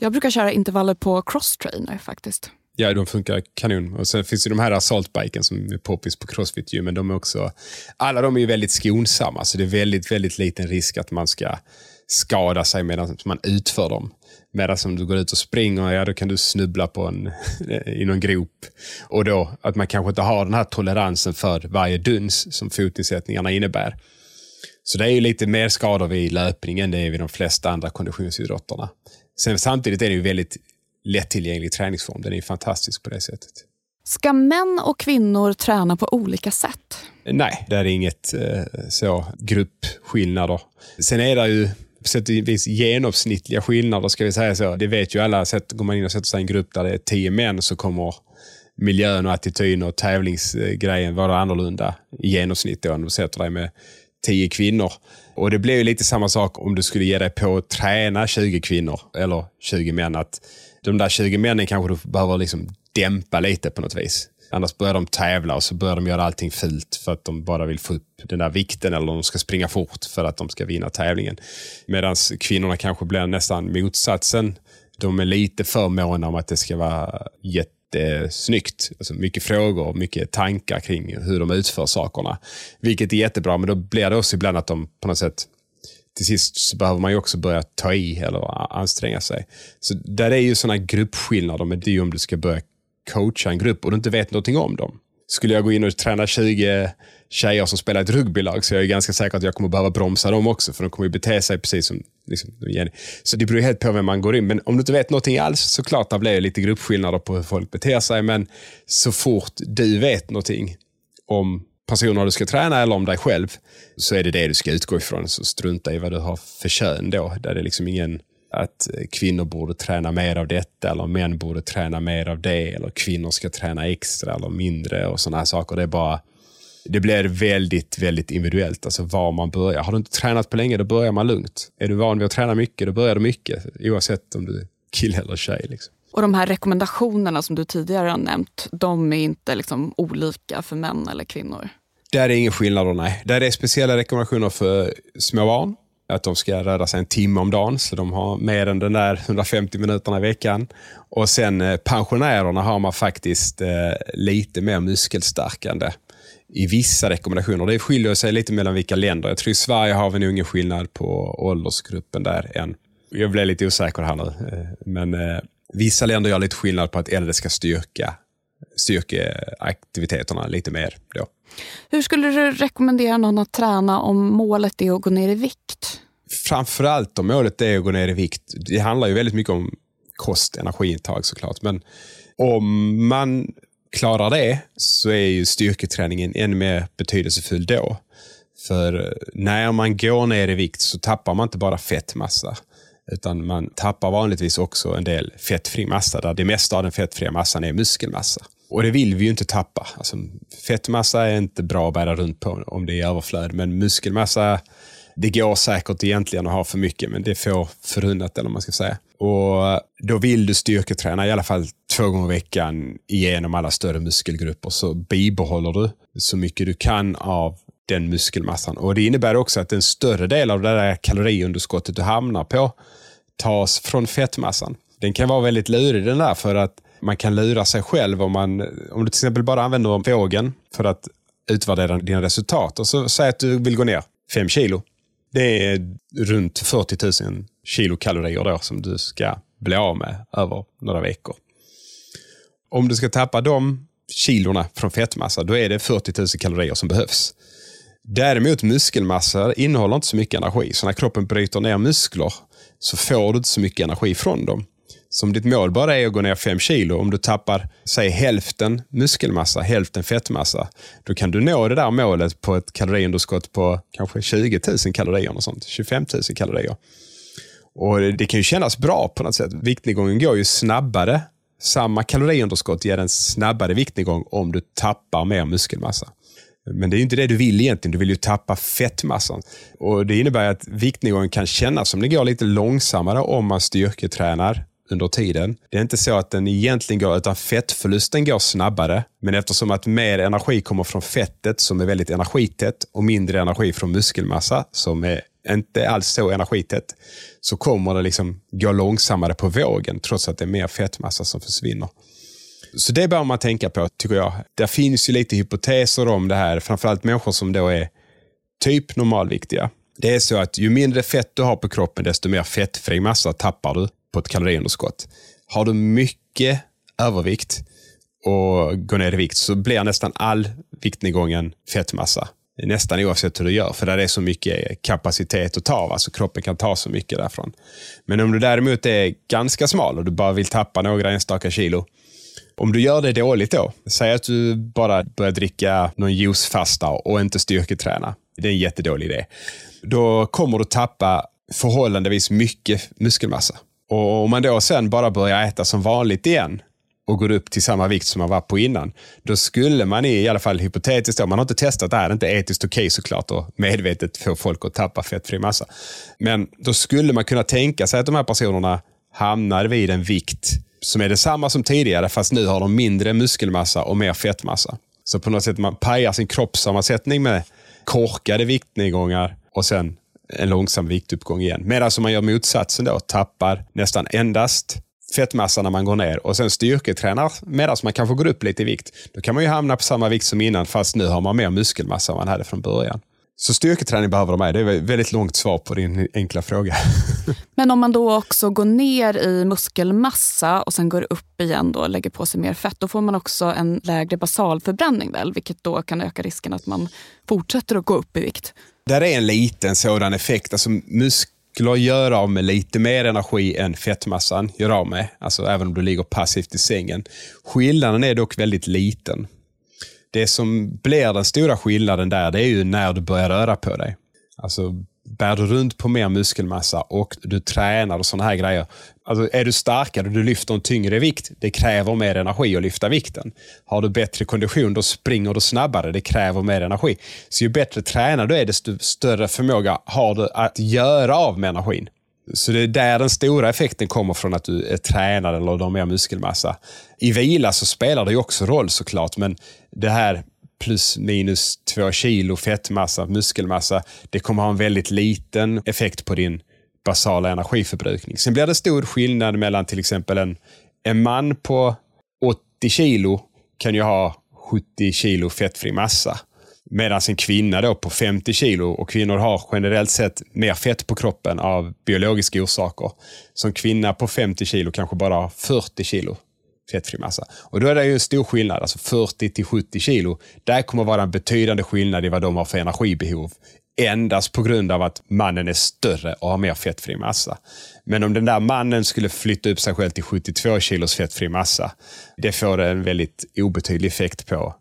Jag brukar köra intervaller på cross-trainer faktiskt. Ja, de funkar kanon. Och sen finns ju de här assaultbiken som är poppis på CrossFit-gym, men de är också, alla de är ju väldigt skonsamma, så det är väldigt, väldigt liten risk att man ska skada sig medan man utför dem. Medan som du går ut och springer, ja, då kan du snubbla på en, i någon grop. Och då, att man kanske inte har den här toleransen för varje duns som fotinsättningarna innebär. Så det är ju lite mer skador vid löpningen än det är vid de flesta andra konditionsidrotterna. Sen samtidigt är det ju väldigt lättillgänglig träningsform. Den är fantastisk på det sättet. Ska män och kvinnor träna på olika sätt? Nej, det är inget eh, så gruppskillnader. Sen är det ju på sätt och vis genomsnittliga skillnader, ska vi säga så. Det vet ju alla. Sätt, går man in och sätter sig i en grupp där det är tio män, så kommer miljön och attityden och tävlingsgrejen vara annorlunda i genomsnitt då, än om du sätter dig med tio kvinnor. Och det blir ju lite samma sak om du skulle ge dig på att träna tjugo kvinnor eller tjugo män, att de där tjugo männen kanske du behöver liksom dämpa lite på något vis. Annars börjar de tävla och så börjar de göra allting fult för att de bara vill få upp den där vikten, eller de ska springa fort för att de ska vinna tävlingen. Medan kvinnorna kanske blir nästan motsatsen. De är lite för måna om att det ska vara jättesnyggt. Alltså mycket frågor, mycket tankar kring hur de utför sakerna. Vilket är jättebra, men då blir det också ibland att de på något sätt... till sist så behöver man ju också börja ta i eller anstränga sig. Så där är ju sådana gruppskillnader, men det är ju om du ska börja coacha en grupp och du inte vet någonting om dem. Skulle jag gå in och träna tjugo tjejer som spelar ett rugbylag, så jag är ganska säker att jag kommer behöva bromsa dem också, för de kommer ju bete sig precis som liksom, Jenny. Så det beror helt på vem man går in. Men om du inte vet någonting alls, så klart det blir lite gruppskillnader på hur folk beter sig. Men så fort du vet någonting om personer du ska träna eller om dig själv, så är det det du ska utgå ifrån. Så strunta i vad du har för kön då. Där det är liksom ingen att kvinnor borde träna mer av detta, eller män borde träna mer av det, eller kvinnor ska träna extra eller mindre och sådana här saker. Det är bara, det blir väldigt, väldigt individuellt. Alltså var man börjar. Har du inte tränat på länge, då börjar man lugnt. Är du van vid att träna mycket, då börjar du mycket. Oavsett om du är kille eller tjej liksom. Och de här rekommendationerna som du tidigare har nämnt, de är inte liksom olika för män eller kvinnor? Där är ingen skillnad då, nej. Där är speciella rekommendationer för små barn. Att de ska röra sig en timme om dagen, så de har mer än den där hundrafemtio minuterna i veckan. Och sen pensionärerna har man faktiskt eh, lite mer muskelstärkande i vissa rekommendationer. Det skiljer sig lite mellan vilka länder. Jag tror i Sverige har vi nog ingen skillnad på åldersgruppen där än. Jag blev lite osäker här nu, eh, men... Eh, vissa länder gör lite skillnad på att äldre ska styrka, styrka aktiviteterna lite mer då. Hur skulle du rekommendera någon att träna om målet är att gå ner i vikt? Framförallt om målet är att gå ner i vikt. Det handlar ju väldigt mycket om kost, energiintag såklart. Men om man klarar det, så är ju styrketräningen ännu mer betydelsefull då. För när man går ner i vikt så tappar man inte bara fettmassa, utan man tappar vanligtvis också en del fettfri massa, där det mesta av den fettfria massan är muskelmassa. Och det vill vi ju inte tappa. Alltså, fettmassa är inte bra att bära runt på om det är överflöd, men muskelmassa, det går säkert egentligen att ha för mycket, men det får förunnat, eller man ska säga. Och då vill du styrketräna i alla fall två gånger i veckan genom alla större muskelgrupper, så bibehåller du så mycket du kan av den muskelmassan. Och det innebär också att en större del av det där kaloriunderskottet du hamnar på tas från fettmassan. Den kan vara väldigt lurig den där, för att man kan lura sig själv om man, om du till exempel bara använder vågen för att utvärdera dina resultat. Och så säg att du vill gå ner fem kilo. Det är runt fyrtio tusen kilokalorier då som du ska bli av med över några veckor. Om du ska tappa de kilorna från fettmassa, då är det fyrtio tusen kalorier som behövs. Däremot muskelmassa innehåller inte så mycket energi. Så när kroppen bryter ner muskler så får du inte så mycket energi från dem. Så om ditt mål bara är att gå ner fem kilo, om du tappar, säg, hälften muskelmassa, hälften fettmassa, då kan du nå det där målet på ett kaloriunderskott på kanske tjugo tusen kalorier och sånt, tjugofem tusen kalorier. Och det kan ju kännas bra på något sätt. Viktnedgången går ju snabbare. Samma kaloriunderskott ger en snabbare viktnedgång om du tappar mer muskelmassa. Men det är ju inte det du vill egentligen. Du vill ju tappa fettmassan. Och det innebär att viktnedgången kan kännas som det går lite långsammare om man styrketränar under tiden. Det är inte så att den egentligen går, utan fettförlusten går snabbare. Men eftersom att mer energi kommer från fettet som är väldigt energitätt och mindre energi från muskelmassa som är inte alls så energitätt, så kommer det liksom gå långsammare på vågen trots att det är mer fettmassa som försvinner. Så det bör man tänka på, tycker jag. Det finns ju lite hypoteser om det här, framförallt människor som då är typ normalviktiga. Det är så att ju mindre fett du har på kroppen, desto mer fettfri massa tappar du på ett kaloriunderskott. Har du mycket övervikt och går ner i vikt, så blir nästan all viktnedgången fettmassa. Nästan oavsett hur du gör, för där är så mycket kapacitet att ta av, alltså kroppen kan ta så mycket därifrån. Men om du däremot är ganska smal och du bara vill tappa några enstaka kilo, om du gör det dåligt då, säg att du bara börjar dricka någon juicefasta och inte styrketräna. Det är en jättedålig idé. Då kommer du tappa förhållandevis mycket muskelmassa. Och om man då sen bara börjar äta som vanligt igen och går upp till samma vikt som man var på innan, då skulle man i alla fall hypotetiskt, om man har inte testat det här, det är inte etiskt okej såklart och medvetet få folk att tappa fettfri massa, men då skulle man kunna tänka sig att de här personerna hamnar vid en vikt som är detsamma som tidigare, fast nu har de mindre muskelmassa och mer fettmassa. Så på något sätt man pajar sin kroppssammansättning med korkade viktnedgångar och sen en långsam viktuppgång igen. Medan som man gör motsatsen då, tappar nästan endast fettmassa när man går ner och sen styrketränar medan man kanske går upp lite i vikt. Då kan man ju hamna på samma vikt som innan, fast nu har man mer muskelmassa än man hade från början. Så styrketräning behöver de här. Det är ett väldigt långt svar på din enkla fråga. Men om man då också går ner i muskelmassa och sen går upp igen då och lägger på sig mer fett, då får man också en lägre basalförbränning väl, vilket då kan öka risken att man fortsätter att gå upp i vikt. Där är en liten sådan effekt. Alltså muskler gör av med lite mer energi än fettmassan gör av med. Alltså även om du ligger passivt i sängen. Skillnaden är dock väldigt liten. Det som blir den stora skillnaden där, det är ju när du börjar röra på dig. Alltså bär du runt på mer muskelmassa och du tränar och sådana här grejer. Alltså är du starkare och du lyfter en tyngre vikt, det kräver mer energi att lyfta vikten. Har du bättre kondition, då springer du snabbare, det kräver mer energi. Så ju bättre tränar du är, desto större förmåga har du att göra av med energin. Så det är där den stora effekten kommer från, att du är tränad eller du har mer muskelmassa. I vila så spelar det ju också roll såklart, men det här plus minus två kilo fettmassa, muskelmassa, det kommer ha en väldigt liten effekt på din basala energiförbrukning. Sen blir det stor skillnad mellan till exempel en, en man på åttio kilo kan ju ha sjuttio kilo fettfri massa. Medan en kvinna då på femtio kilo, och kvinnor har generellt sett mer fett på kroppen av biologiska orsaker. Så en kvinna på femtio kilo kanske bara har fyrtio kilo fettfri massa. Och då är det ju en stor skillnad, alltså fyrtio till sjuttio kilo. Där kommer vara en betydande skillnad i vad de har för energibehov. Endast på grund av att mannen är större och har mer fettfri massa. Men om den där mannen skulle flytta upp sig själv till sjuttiotvå kilos fettfri massa, det får en väldigt obetydlig effekt på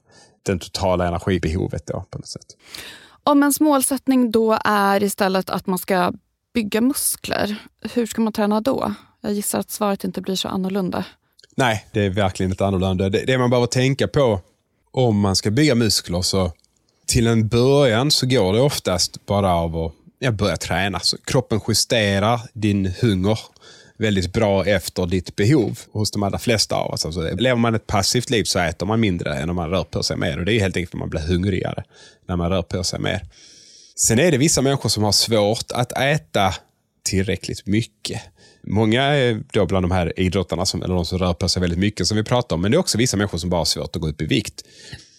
den totala energibehovet då, på något sätt. Om ens målsättning då är istället att man ska bygga muskler, hur ska man träna då? Jag gissar att svaret inte blir så annorlunda. Nej, det är verkligen inte annorlunda. Det, det man behöver tänka på om man ska bygga muskler, så till en början så går det oftast bara av att ja, börja träna. Så kroppen justerar din hunger väldigt bra efter ditt behov hos de allra flesta av oss. Alltså, lever man ett passivt liv så äter man mindre än om man rör på sig mer. Och det är helt enkelt att man blir hungrigare när man rör på sig mer. Sen är det vissa människor som har svårt att äta tillräckligt mycket. Många är då bland de här idrottarna som, eller de som rör på sig väldigt mycket som vi pratar om. Men det är också vissa människor som bara har svårt att gå upp i vikt.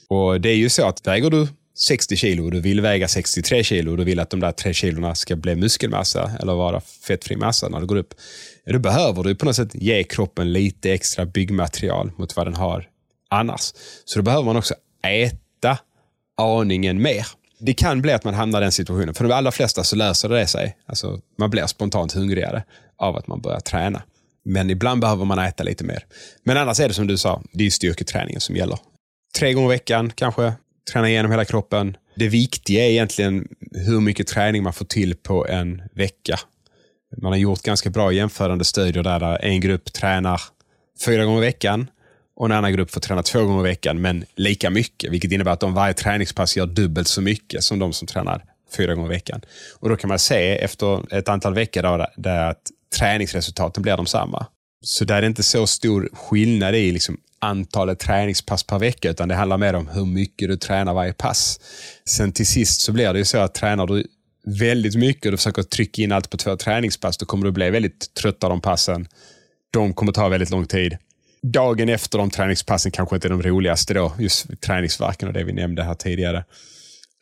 Och det är ju så att väger du sextio kilo och du vill väga sextiotre kilo och du vill att de där tre kilorna ska bli muskelmassa eller vara fettfri massa när du går upp. Då behöver du på något sätt ge kroppen lite extra byggmaterial mot vad den har annars. Så då behöver man också äta aningen mer. Det kan bli att man hamnar i den situationen. För de allra flesta så löser det sig. Alltså, man blir spontant hungrigare av att man börjar träna. Men ibland behöver man äta lite mer. Men annars är det som du sa, det är styrketräningen som gäller. Tre gånger i veckan kanske. Träna igenom hela kroppen. Det viktiga är egentligen hur mycket träning man får till på en vecka. Man har gjort ganska bra jämförande studier där en grupp tränar fyra gånger i veckan och en annan grupp får träna två gånger i veckan men lika mycket. Vilket innebär att de varje träningspass gör dubbelt så mycket som de som tränar fyra gånger i veckan. Och då kan man se efter ett antal veckor där, där att träningsresultaten blir de samma. Så där är det inte så stor skillnad i liksom antalet träningspass per vecka, utan det handlar mer om hur mycket du tränar varje pass. Sen till sist så blir det ju så att tränar du väldigt mycket och du försöker trycka in allt på två träningspass, då kommer du bli väldigt trött av de passen. De kommer ta väldigt lång tid. Dagen efter de träningspassen kanske inte är de roligaste då, just träningsverken och det vi nämnde här tidigare.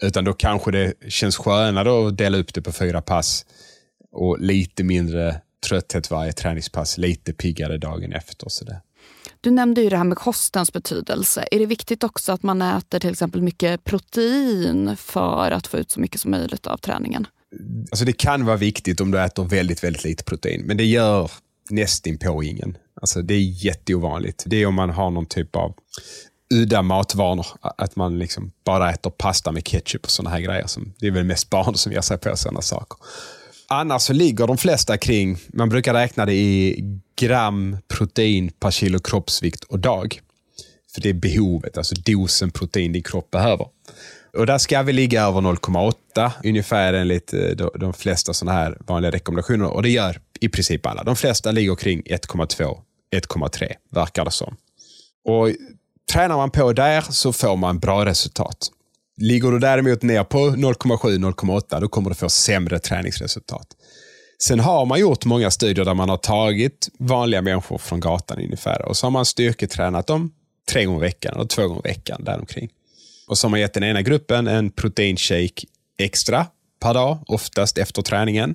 Utan då kanske det känns skönare att dela upp det på fyra pass och lite mindre trötthet varje träningspass, lite piggare dagen efter och sådär. Du nämnde ju det här med kostens betydelse. Är det viktigt också att man äter till exempel mycket protein för att få ut så mycket som möjligt av träningen? Alltså det kan vara viktigt om du äter väldigt, väldigt lite protein. Men det gör nästinpå ingen. Alltså det är jätteovanligt. Det är om man har någon typ av udda matvanor. Att man liksom bara äter pasta med ketchup och sådana här grejer. Det är väl mest barn som gör sig på sådana saker. Annars så ligger de flesta kring, man brukar räkna det i gram protein per kilo kroppsvikt och dag. För det är behovet, alltså dosen protein din kropp behöver. Och där ska vi ligga över noll komma åtta, ungefär enligt de flesta sådana här vanliga rekommendationer. Och det gör i princip alla. De flesta ligger kring ett komma två till ett komma tre, verkar det som. Och tränar man på där så får man bra resultat. Ligger du däremot ner på noll komma sju till noll komma åtta, då kommer du få sämre träningsresultat. Sen har man gjort många studier där man har tagit vanliga människor från gatan ungefär. Och så har man styrketränat dem tre gånger i veckan och två gånger i veckan däromkring. Och så har man gett den ena gruppen en proteinshake extra per dag, oftast efter träningen.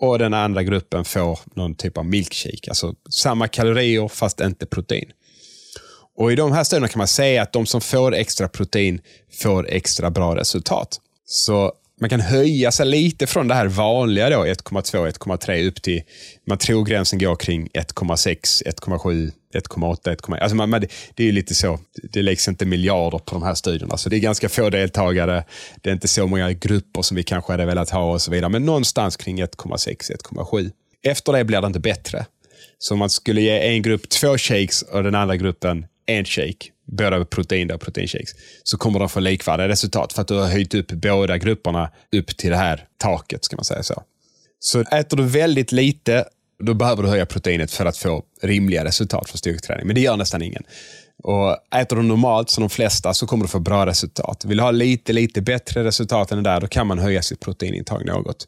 Och den andra gruppen får någon typ av milkshake, alltså samma kalorier fast inte protein. Och i de här studierna kan man säga att de som får extra protein får extra bra resultat. Så man kan höja sig lite från det här vanliga då, ett komma två till ett komma tre upp till, man tror gränsen går kring ett komma sex, ett komma sju, ett komma åtta, ett komma ett. Alltså man, man, det är ju lite så, det läggs inte miljarder på de här studierna. Så det är ganska få deltagare, det är inte så många grupper som vi kanske hade velat ha och så vidare. Men någonstans kring ett komma sex, ett komma sju. Efter det blir det inte bättre. Så man skulle ge en grupp två shakes och den andra gruppen en shake, båda protein och proteinshakes, så kommer de få likvärdiga resultat för att du har höjt upp båda grupperna upp till det här taket, ska man säga så. Så äter du väldigt lite, då behöver du höja proteinet för att få rimliga resultat för styrketräning, men det gör nästan ingen. Och äter du normalt som de flesta så kommer du få bra resultat. Vill du ha lite, lite bättre resultat än det där, då kan man höja sitt proteinintag något.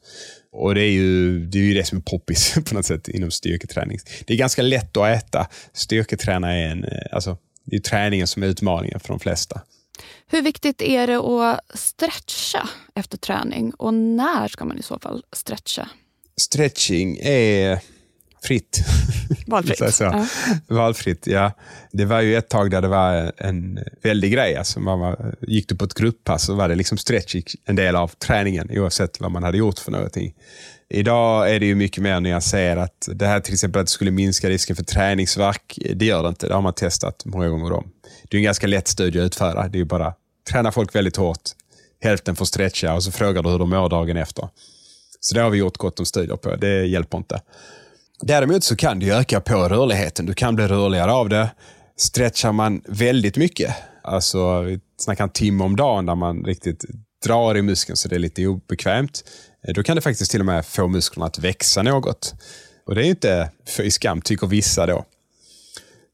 Och det är ju det, är ju det som är poppis på något sätt inom styrketräning. Det är ganska lätt att äta. Styrketräna är en, alltså, det är träningen som är utmaningen för de flesta. Hur viktigt är det att stretcha efter träning? Och när ska man i så fall stretcha? Stretching är fritt. Valfritt. Så. Ja. Valfritt, ja. Det var ju ett tag där det var en väldig grej. Alltså man var, gick du på ett grupppass så var det liksom stretching en del av träningen oavsett vad man hade gjort för någonting. Idag är det ju mycket mer nyanserat. Det här till exempel att det skulle minska risken för träningsvärk, det gör det inte. Det har man testat många gånger om. Det är en ganska lätt studie att utföra. Det är ju bara träna folk väldigt hårt. Hälften får stretcha och så frågar du hur de mår dagen efter. Så det har vi gjort gott om studier på. Det hjälper inte. Däremot så kan du öka på rörligheten. Du kan bli rörligare av det. Stretchar man väldigt mycket. Alltså vi snackar en timme om dagen där man riktigt drar i muskeln så det är lite obekvämt. Då kan det faktiskt till och med få musklerna att växa något. Och det är ju inte för skam, tycker vissa då.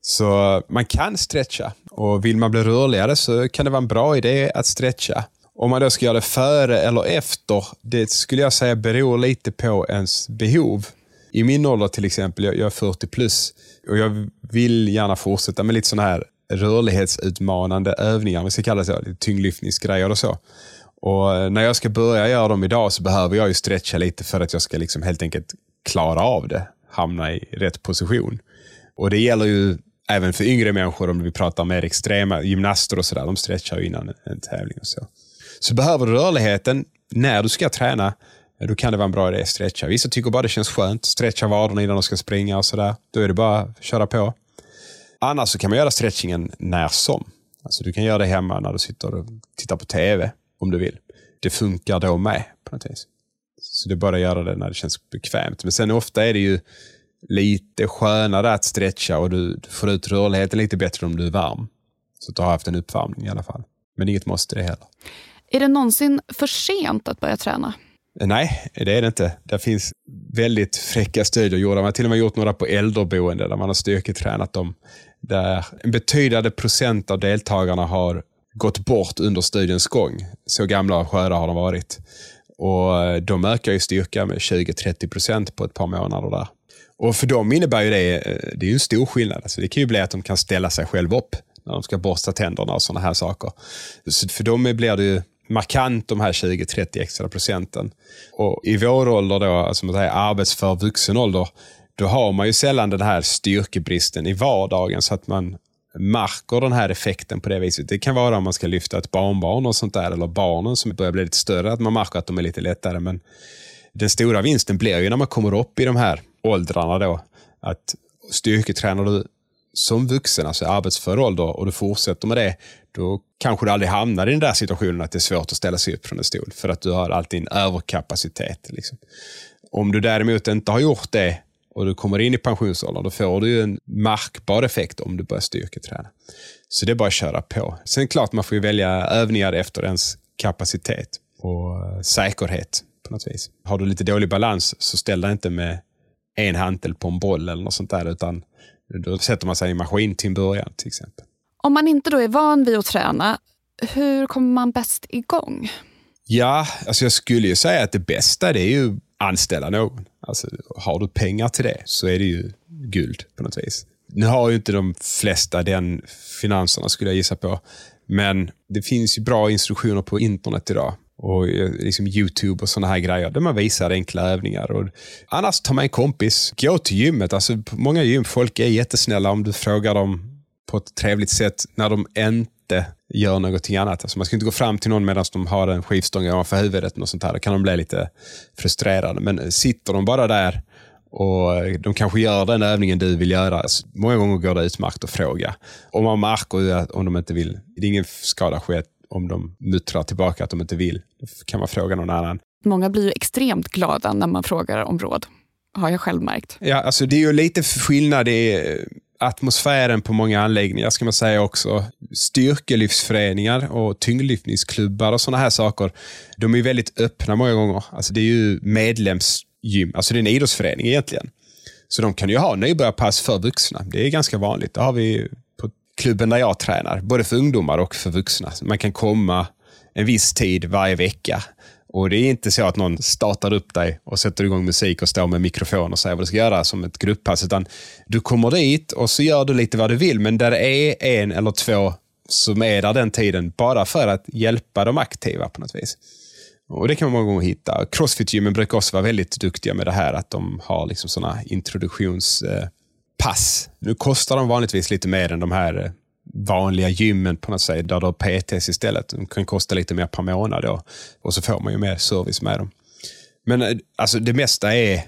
Så man kan stretcha. Och vill man bli rörligare så kan det vara en bra idé att stretcha. Om man då ska göra det före eller efter, det skulle jag säga beror lite på ens behov. I min ålder till exempel, jag är fyrtio plus. Och jag vill gärna fortsätta med lite sådana här rörlighetsutmanande övningar. Vi ska kalla det så, lite tyngdlyftningsgrejer och så. Och när jag ska börja göra dem idag så behöver jag ju stretcha lite för att jag ska liksom helt enkelt klara av det. Hamna i rätt position. Och det gäller ju även för yngre människor, om vi pratar om mer extrema gymnaster och sådär. De stretchar ju innan en tävling och så. Så behöver du rörligheten när du ska träna, då kan det vara en bra idé att stretcha. Vissa tycker bara det känns skönt. Stretcha vaderna innan de ska springa och sådär. Då är det bara att köra på. Annars så kan man göra stretchingen när som. Alltså du kan göra det hemma när du sitter och tittar på tv om du vill. Det funkar då med på något vis. Så det är bara att göra det när det känns bekvämt. Men sen ofta är det ju lite skönare att stretcha och du får ut rörligheten lite bättre om du är varm. Så att du har haft en uppvärmning i alla fall. Men inget måste det heller. Är det någonsin för sent att börja träna? Nej, det är det inte. Det finns väldigt fräcka studier gjorda. Man har till och med gjort några på äldreboende där man har styrketränat dem. Där en betydande procent av deltagarna har gått bort under studiens gång. Så gamla och sköra har de varit. Och de ökar ju styrka med tjugo till trettio procent på ett par månader där. Och för dem innebär ju det, det är ju en stor skillnad. Alltså det kan ju bli att de kan ställa sig själv upp när de ska borsta tänderna och sådana här saker. Så för dem blir det ju markant de här tjugo till trettio extra procenten. Och i vår ålder då, alltså man säger arbetsför vuxenålder, då har man ju sällan den här styrkebristen i vardagen så att man märker den här effekten på det viset. Det kan vara om man ska lyfta ett barnbarn och sånt där, eller barnen som börjar bli lite större, att man märker att de är lite lättare. Men den stora vinsten blir ju när man kommer upp i de här åldrarna då, att styrketränar du som vuxen, alltså arbetsför ålder, och du fortsätter med det, då kanske du aldrig hamnar i den där situationen att det är svårt att ställa sig upp från en stol, för att du har alltid en överkapacitet. Liksom. Om du däremot inte har gjort det och du kommer in i pensionsåldern, då får du ju en märkbar effekt om du börjar styrketräna. Så det är bara att köra på. Sen är det klart man får ju välja övningar efter ens kapacitet och säkerhet på något vis. Har du lite dålig balans så ställ dig inte med en hantel på en boll eller något sånt där, utan då sätter man sig i maskin till början till exempel. Om man inte då är van vid att träna, hur kommer man bäst igång? Ja, alltså jag skulle ju säga att det bästa det är ju anställa någon. Alltså, har du pengar till det så är det ju guld på något vis. Nu har ju inte de flesta den finanserna skulle jag gissa på. Men det finns ju bra instruktioner på internet idag. Och liksom YouTube och såna här grejer där man visar enkla övningar. Och annars tar man en kompis, gå till gymmet. Alltså många gym, folk är jättesnälla om du frågar dem på ett trevligt sätt när de inte gör någonting annat. Alltså man ska inte gå fram till någon medan de har en skivstång ovanför huvudet och sånt här. Då kan de bli lite frustrerade. Men sitter de bara där och de kanske gör den övningen du vill göra, alltså många gånger går det utmärkt att fråga. Om man märker om de inte vill, det är ingen skada skett. Om de muttrar tillbaka att de inte vill, då kan man fråga någon annan. Många blir ju extremt glada när man frågar om råd, har jag själv märkt. Ja, alltså det är ju lite skillnad i atmosfären på många anläggningar ska man säga också. Styrkelyftsföreningar och tyngdlyftningsklubbar och sådana här saker, de är väldigt öppna många gånger. Alltså det är ju medlemsgym, alltså det är en idrottsförening egentligen. Så de kan ju ha nybörjarpass för vuxna, det är ganska vanligt. Då har vi på klubben där jag tränar, både för ungdomar och för vuxna. Man kan komma en viss tid varje vecka. Och det är inte så att någon startar upp dig och sätter igång musik och står med mikrofon och säger vad du ska göra som ett grupppass. Utan du kommer dit och så gör du lite vad du vill. Men där är en eller två som är där den tiden bara för att hjälpa de aktiva på något vis. Och det kan man många gånger hitta. Crossfit-gymmen brukar också vara väldigt duktiga med det här. Att de har liksom sådana introduktions... pass. Nu kostar de vanligtvis lite mer än de här vanliga gymmen på något sätt, där du har P T s istället. De kan kosta lite mer per månad då. Och så får man ju mer service med dem. Men alltså det mesta är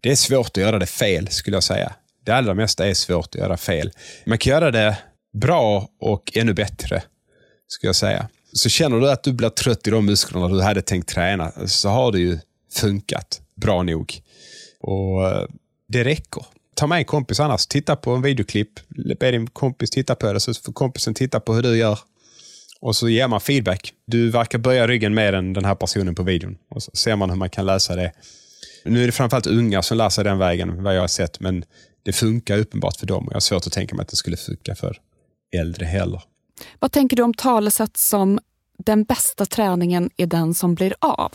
det är svårt att göra det fel skulle jag säga. Det allra mesta är svårt att göra fel. Man kan göra det bra och ännu bättre skulle jag säga. Så känner du att du blir trött i de musklerna du hade tänkt träna, så har det ju funkat bra nog. Och det räcker. Ta med en kompis annars. Titta på en videoklipp. Be din kompis titta på det. Så får kompisen titta på hur du gör. Och så ger man feedback. Du verkar böja ryggen mer än den här personen på videon. Och så ser man hur man kan läsa det. nu är det framförallt unga som lär sig den vägen, vad jag har sett, men det funkar uppenbart för dem och jag har svårt att tänka mig att det skulle funka för äldre heller. Vad tänker du om talesätt som den bästa träningen är den som blir av?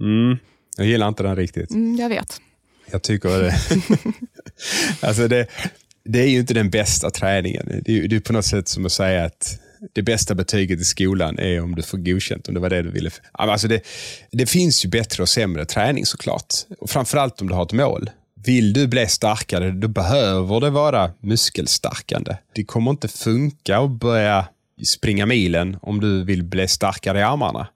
Mm, jag gillar inte den riktigt. Mm, jag vet. Jag tycker det. Alltså det, det är ju inte den bästa träningen. Det är, det är på något sätt som att säga att det bästa betyget i skolan är om du får godkänt, om det var det du ville. Alltså det, det finns ju bättre och sämre träning såklart. Och framförallt om du har ett mål. Vill du bli starkare, då behöver det vara muskelstarkande. Det kommer inte funka att börja springa milen om du vill bli starkare i armarna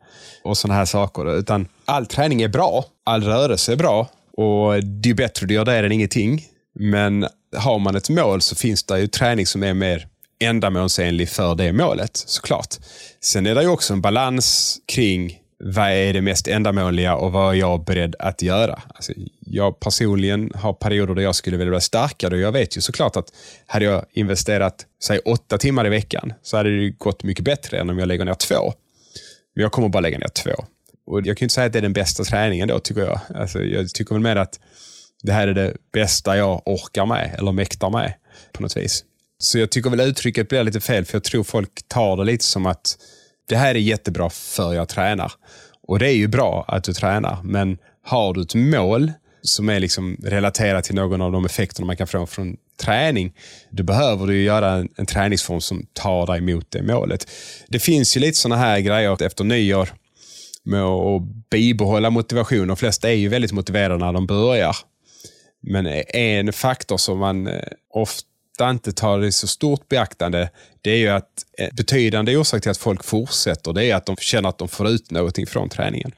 och såna här saker. Utan all träning är bra, all rörelse är bra och det är bättre att göra det än ingenting. Men har man ett mål så finns det ju träning som är mer ändamålsenlig för det målet, såklart. Sen är det ju också en balans kring vad är det mest ändamåliga och vad är jag beredd att göra. Alltså, jag personligen har perioder där jag skulle vilja bli starkare och jag vet ju såklart att hade jag investerat säg åtta timmar i veckan så hade det gått mycket bättre än om jag lägger ner två. Men jag kommer bara lägga ner två. Och jag kan inte säga att det är den bästa träningen då, tycker jag. Alltså, jag tycker väl mer att det här är det bästa jag orkar med eller mäktar med på något vis. Så jag tycker väl uttrycket blir lite fel, för jag tror folk tar det lite som att det här är jättebra för jag tränar. Och det är ju bra att du tränar, men har du ett mål som är liksom relaterat till någon av de effekterna man kan få från träning, då behöver du göra en, en träningsform som tar dig mot det målet. Det finns ju lite såna här grejer efter nyår med att bibehålla motivation. De flesta är ju väldigt motiverade när de börjar. Men en faktor som man ofta inte tar det så stort beaktande, det är ju att betydande orsak till att folk fortsätter, det är att de känner att de får ut någonting från träningen.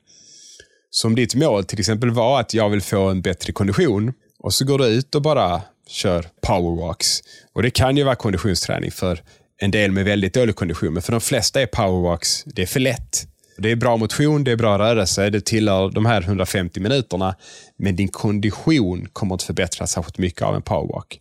Så om ditt mål till exempel var att jag vill få en bättre kondition och så går du ut och bara kör powerwalks, och det kan ju vara konditionsträning för en del med väldigt dålig kondition, men för de flesta är powerwalks, det är för lätt. Det är bra motion, det är bra rörelse, det tillhör de här hundrafemtio minuterna, men din kondition kommer inte förbättras särskilt mycket av en powerwalk.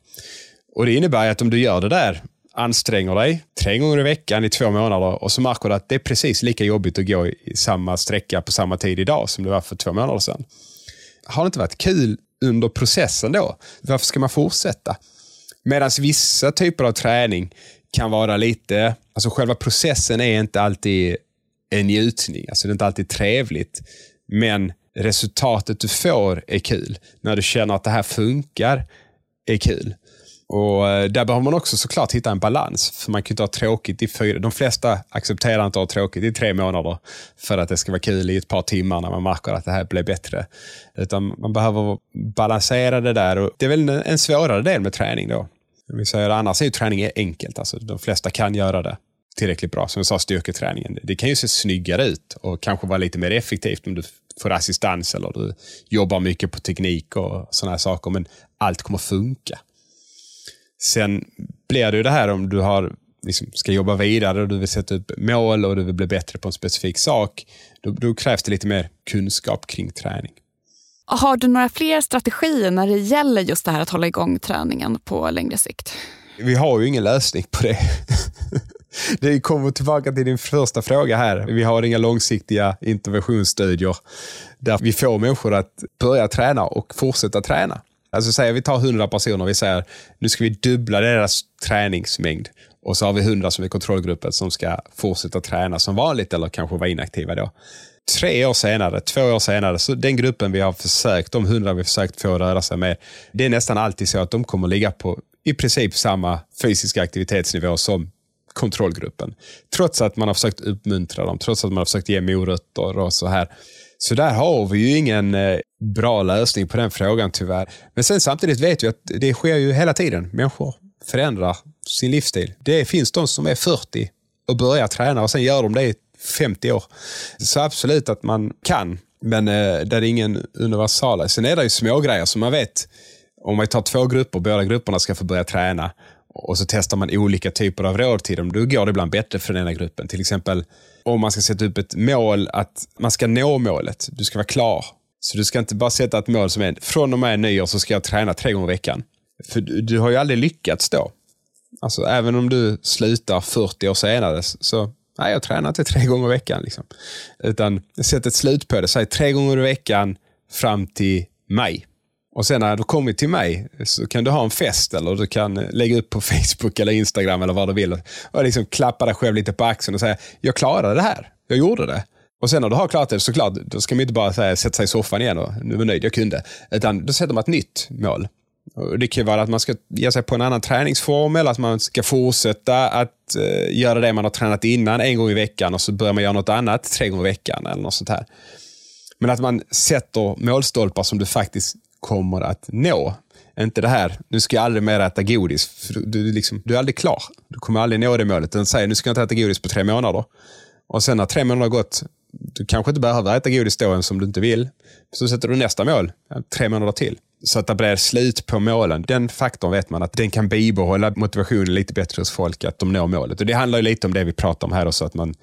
Och det innebär att om du gör det där, anstränger dig tre gånger i veckan i två månader och så märker du att det är precis lika jobbigt att gå i samma sträcka på samma tid idag som det var för två månader sedan. Har det inte varit kul under processen då? Varför ska man fortsätta? Medan vissa typer av träning kan vara lite... Alltså själva processen är inte alltid en njutning. Alltså det är inte alltid trevligt. Men resultatet du får är kul. När du känner att det här funkar är kul. Och där behöver man också såklart hitta en balans, för man kan inte ha tråkigt i fyra. De flesta accepterar inte att ha tråkigt i tre månader för att det ska vara kul i ett par timmar när man märker att det här blir bättre. Utan man behöver balansera det där, och det är väl en svårare del med träning då. Om vi säger, annars är ju träning enkelt, alltså de flesta kan göra det tillräckligt bra. Som jag sa, styrketräningen, det kan ju se snyggare ut och kanske vara lite mer effektivt om du får assistans eller du jobbar mycket på teknik och sådana här saker, men allt kommer funka. Sen blir det ju det här om du har, liksom, ska jobba vidare och du vill sätta upp mål och du vill bli bättre på en specifik sak. Då, då krävs det lite mer kunskap kring träning. Har du några fler strategier när det gäller just det här att hålla igång träningen på längre sikt? Vi har ju ingen lösning på det. Det kommer tillbaka till din första fråga här. Vi har inga långsiktiga interventionsstudier där vi får människor att börja träna och fortsätta träna. Alltså säger vi tar hundra personer och vi säger nu ska vi dubbla deras träningsmängd, och så har vi hundra som är kontrollgruppen som ska fortsätta träna som vanligt eller kanske vara inaktiva då. Tre år senare, två år senare, så den gruppen vi har försökt, de hundra vi har försökt få röra sig med, det är nästan alltid så att de kommer ligga på i princip samma fysiska aktivitetsnivå som kontrollgruppen. Trots att man har försökt uppmuntra dem, trots att man har försökt ge morötter och så här. Så där har vi ju ingen bra lösning på den frågan tyvärr. Men sen samtidigt vet vi att det sker ju hela tiden. Människor förändrar sin livsstil. Det finns de som är fyrtio och börjar träna och sen gör de det i femtio år. Så absolut att man kan, men där är ingen universal. Sen är det ju små grejer som man vet. Om man tar två grupper, båda grupperna ska få börja träna och så testar man olika typer av råd till dem, då går det ibland bättre för den ena gruppen. Till exempel om man ska sätta upp ett mål att man ska nå målet. Du ska vara klar. Så du ska inte bara sätta ett mål som är från och med nyår så ska jag träna tre gånger i veckan. För du, du har ju aldrig lyckats då. Alltså även om du slutar fyrtio år senare så nej, jag tränar inte tre gånger i veckan. Liksom. Utan sätt ett slut på det. Säg tre gånger i veckan fram till maj. Och sen när du kommer till mig så kan du ha en fest eller du kan lägga upp på Facebook eller Instagram eller vad du vill. Och liksom klappa dig själv lite på axeln och säga, jag klarade det här, jag gjorde det. Och sen när du har klarat det, såklart, då ska man inte bara säga, sätta sig i soffan igen och nu är jag nöjd, jag kunde. Utan då sätter man ett nytt mål. Och det kan vara att man ska ge sig på en annan träningsform eller att man ska fortsätta att eh, göra det man har tränat innan en gång i veckan och så börjar man göra något annat tre gånger i veckan eller något sånt här. Men att man sätter målstolpar som du faktiskt kommer att nå. Inte det här, nu ska jag aldrig mer äta godis. För du, du, liksom, du är aldrig klar. Du kommer aldrig nå det målet. Den säger, nu ska jag inte äta godis på tre månader. Och sen när tre månader har gått, du kanske inte behöver äta godis då än som du inte vill. Så sätter du nästa mål, tre månader till. Så att det blir slut på målen. Den faktorn vet man att den kan bibehålla motivationen lite bättre hos folk att de når målet. Och det handlar ju lite om det vi pratar om här också, att man,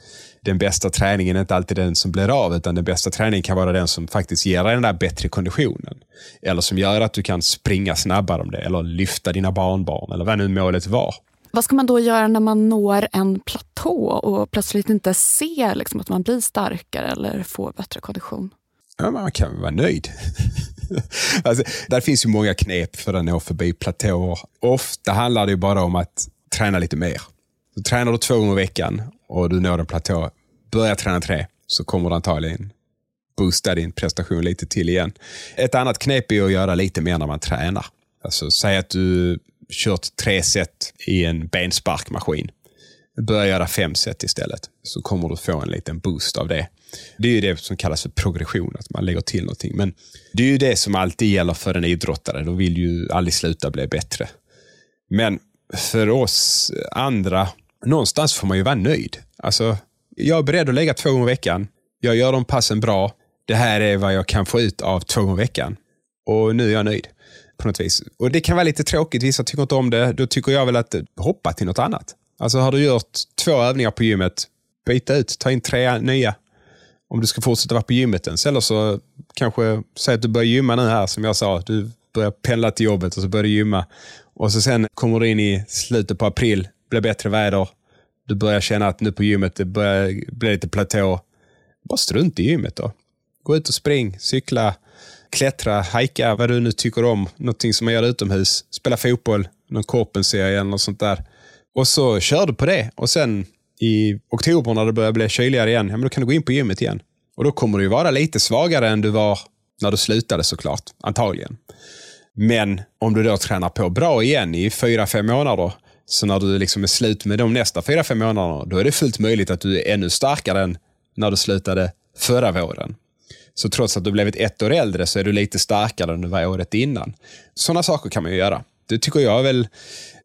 den bästa träningen är inte alltid den som blir av, utan den bästa träningen kan vara den som faktiskt ger dig den där bättre konditionen. Eller som gör att du kan springa snabbare om det, eller lyfta dina barnbarn, eller vad nu målet var. Vad ska man då göra när man når en platå och plötsligt inte ser liksom, att man blir starkare eller får bättre kondition? Ja, man kan vara nöjd. Alltså, där finns ju många knep för att nå förbi platåer. Ofta handlar det ju bara om att träna lite mer. Du tränar du två gånger i veckan och du når en platå. Börja träna tre så kommer du antagligen boosta din prestation lite till igen. Ett annat knep är att göra lite mer när man tränar. Alltså, säg att du kört tre set i en bensparkmaskin. Börja göra fem set istället så kommer du få en liten boost av det. Det är ju det som kallas för progression, att man lägger till någonting. Men det är ju det som alltid gäller för en idrottare. De vill ju aldrig sluta bli bättre. Men för oss andra, någonstans får man ju vara nöjd. Alltså, jag är beredd att lägga två gånger i veckan. Jag gör de passen bra. Det här är vad jag kan få ut av två gånger i veckan. Och nu är jag nöjd på något vis. Och det kan vara lite tråkigt. Vissa tycker inte om det. Då tycker jag väl att hoppa till något annat. Alltså har du gjort två övningar på gymmet, byta ut, ta in tre nya. Om du ska fortsätta vara på gymmet ens. Eller så kanske säg att du börjar gymma nu här som jag sa. Du börjar pendla till jobbet och så börjar du gymma. Och så sen kommer du in i slutet på april, blir bättre väder. Du börjar känna att nu på gymmet det börjar bli lite platå. Bara strunt i gymmet då. Gå ut och spring, cykla, klättra, hajka, vad du nu tycker om. Någonting som man gör utomhus. Spela fotboll, någon korpenserie eller något sånt där. Och så kör du på det. Och sen i oktober när det börjar bli kyligare igen, ja, men då kan du gå in på gymmet igen. Och då kommer du ju vara lite svagare än du var när du slutade såklart, antagligen. Men om du då tränar på bra igen i fyra fem månader, så när du liksom är slut med de nästa fyra fem månaderna, då är det fullt möjligt att du är ännu starkare än när du slutade förra våren. Så trots att du blivit ett år äldre så är du lite starkare än du var året innan. Sådana saker kan man ju göra. Det tycker jag väl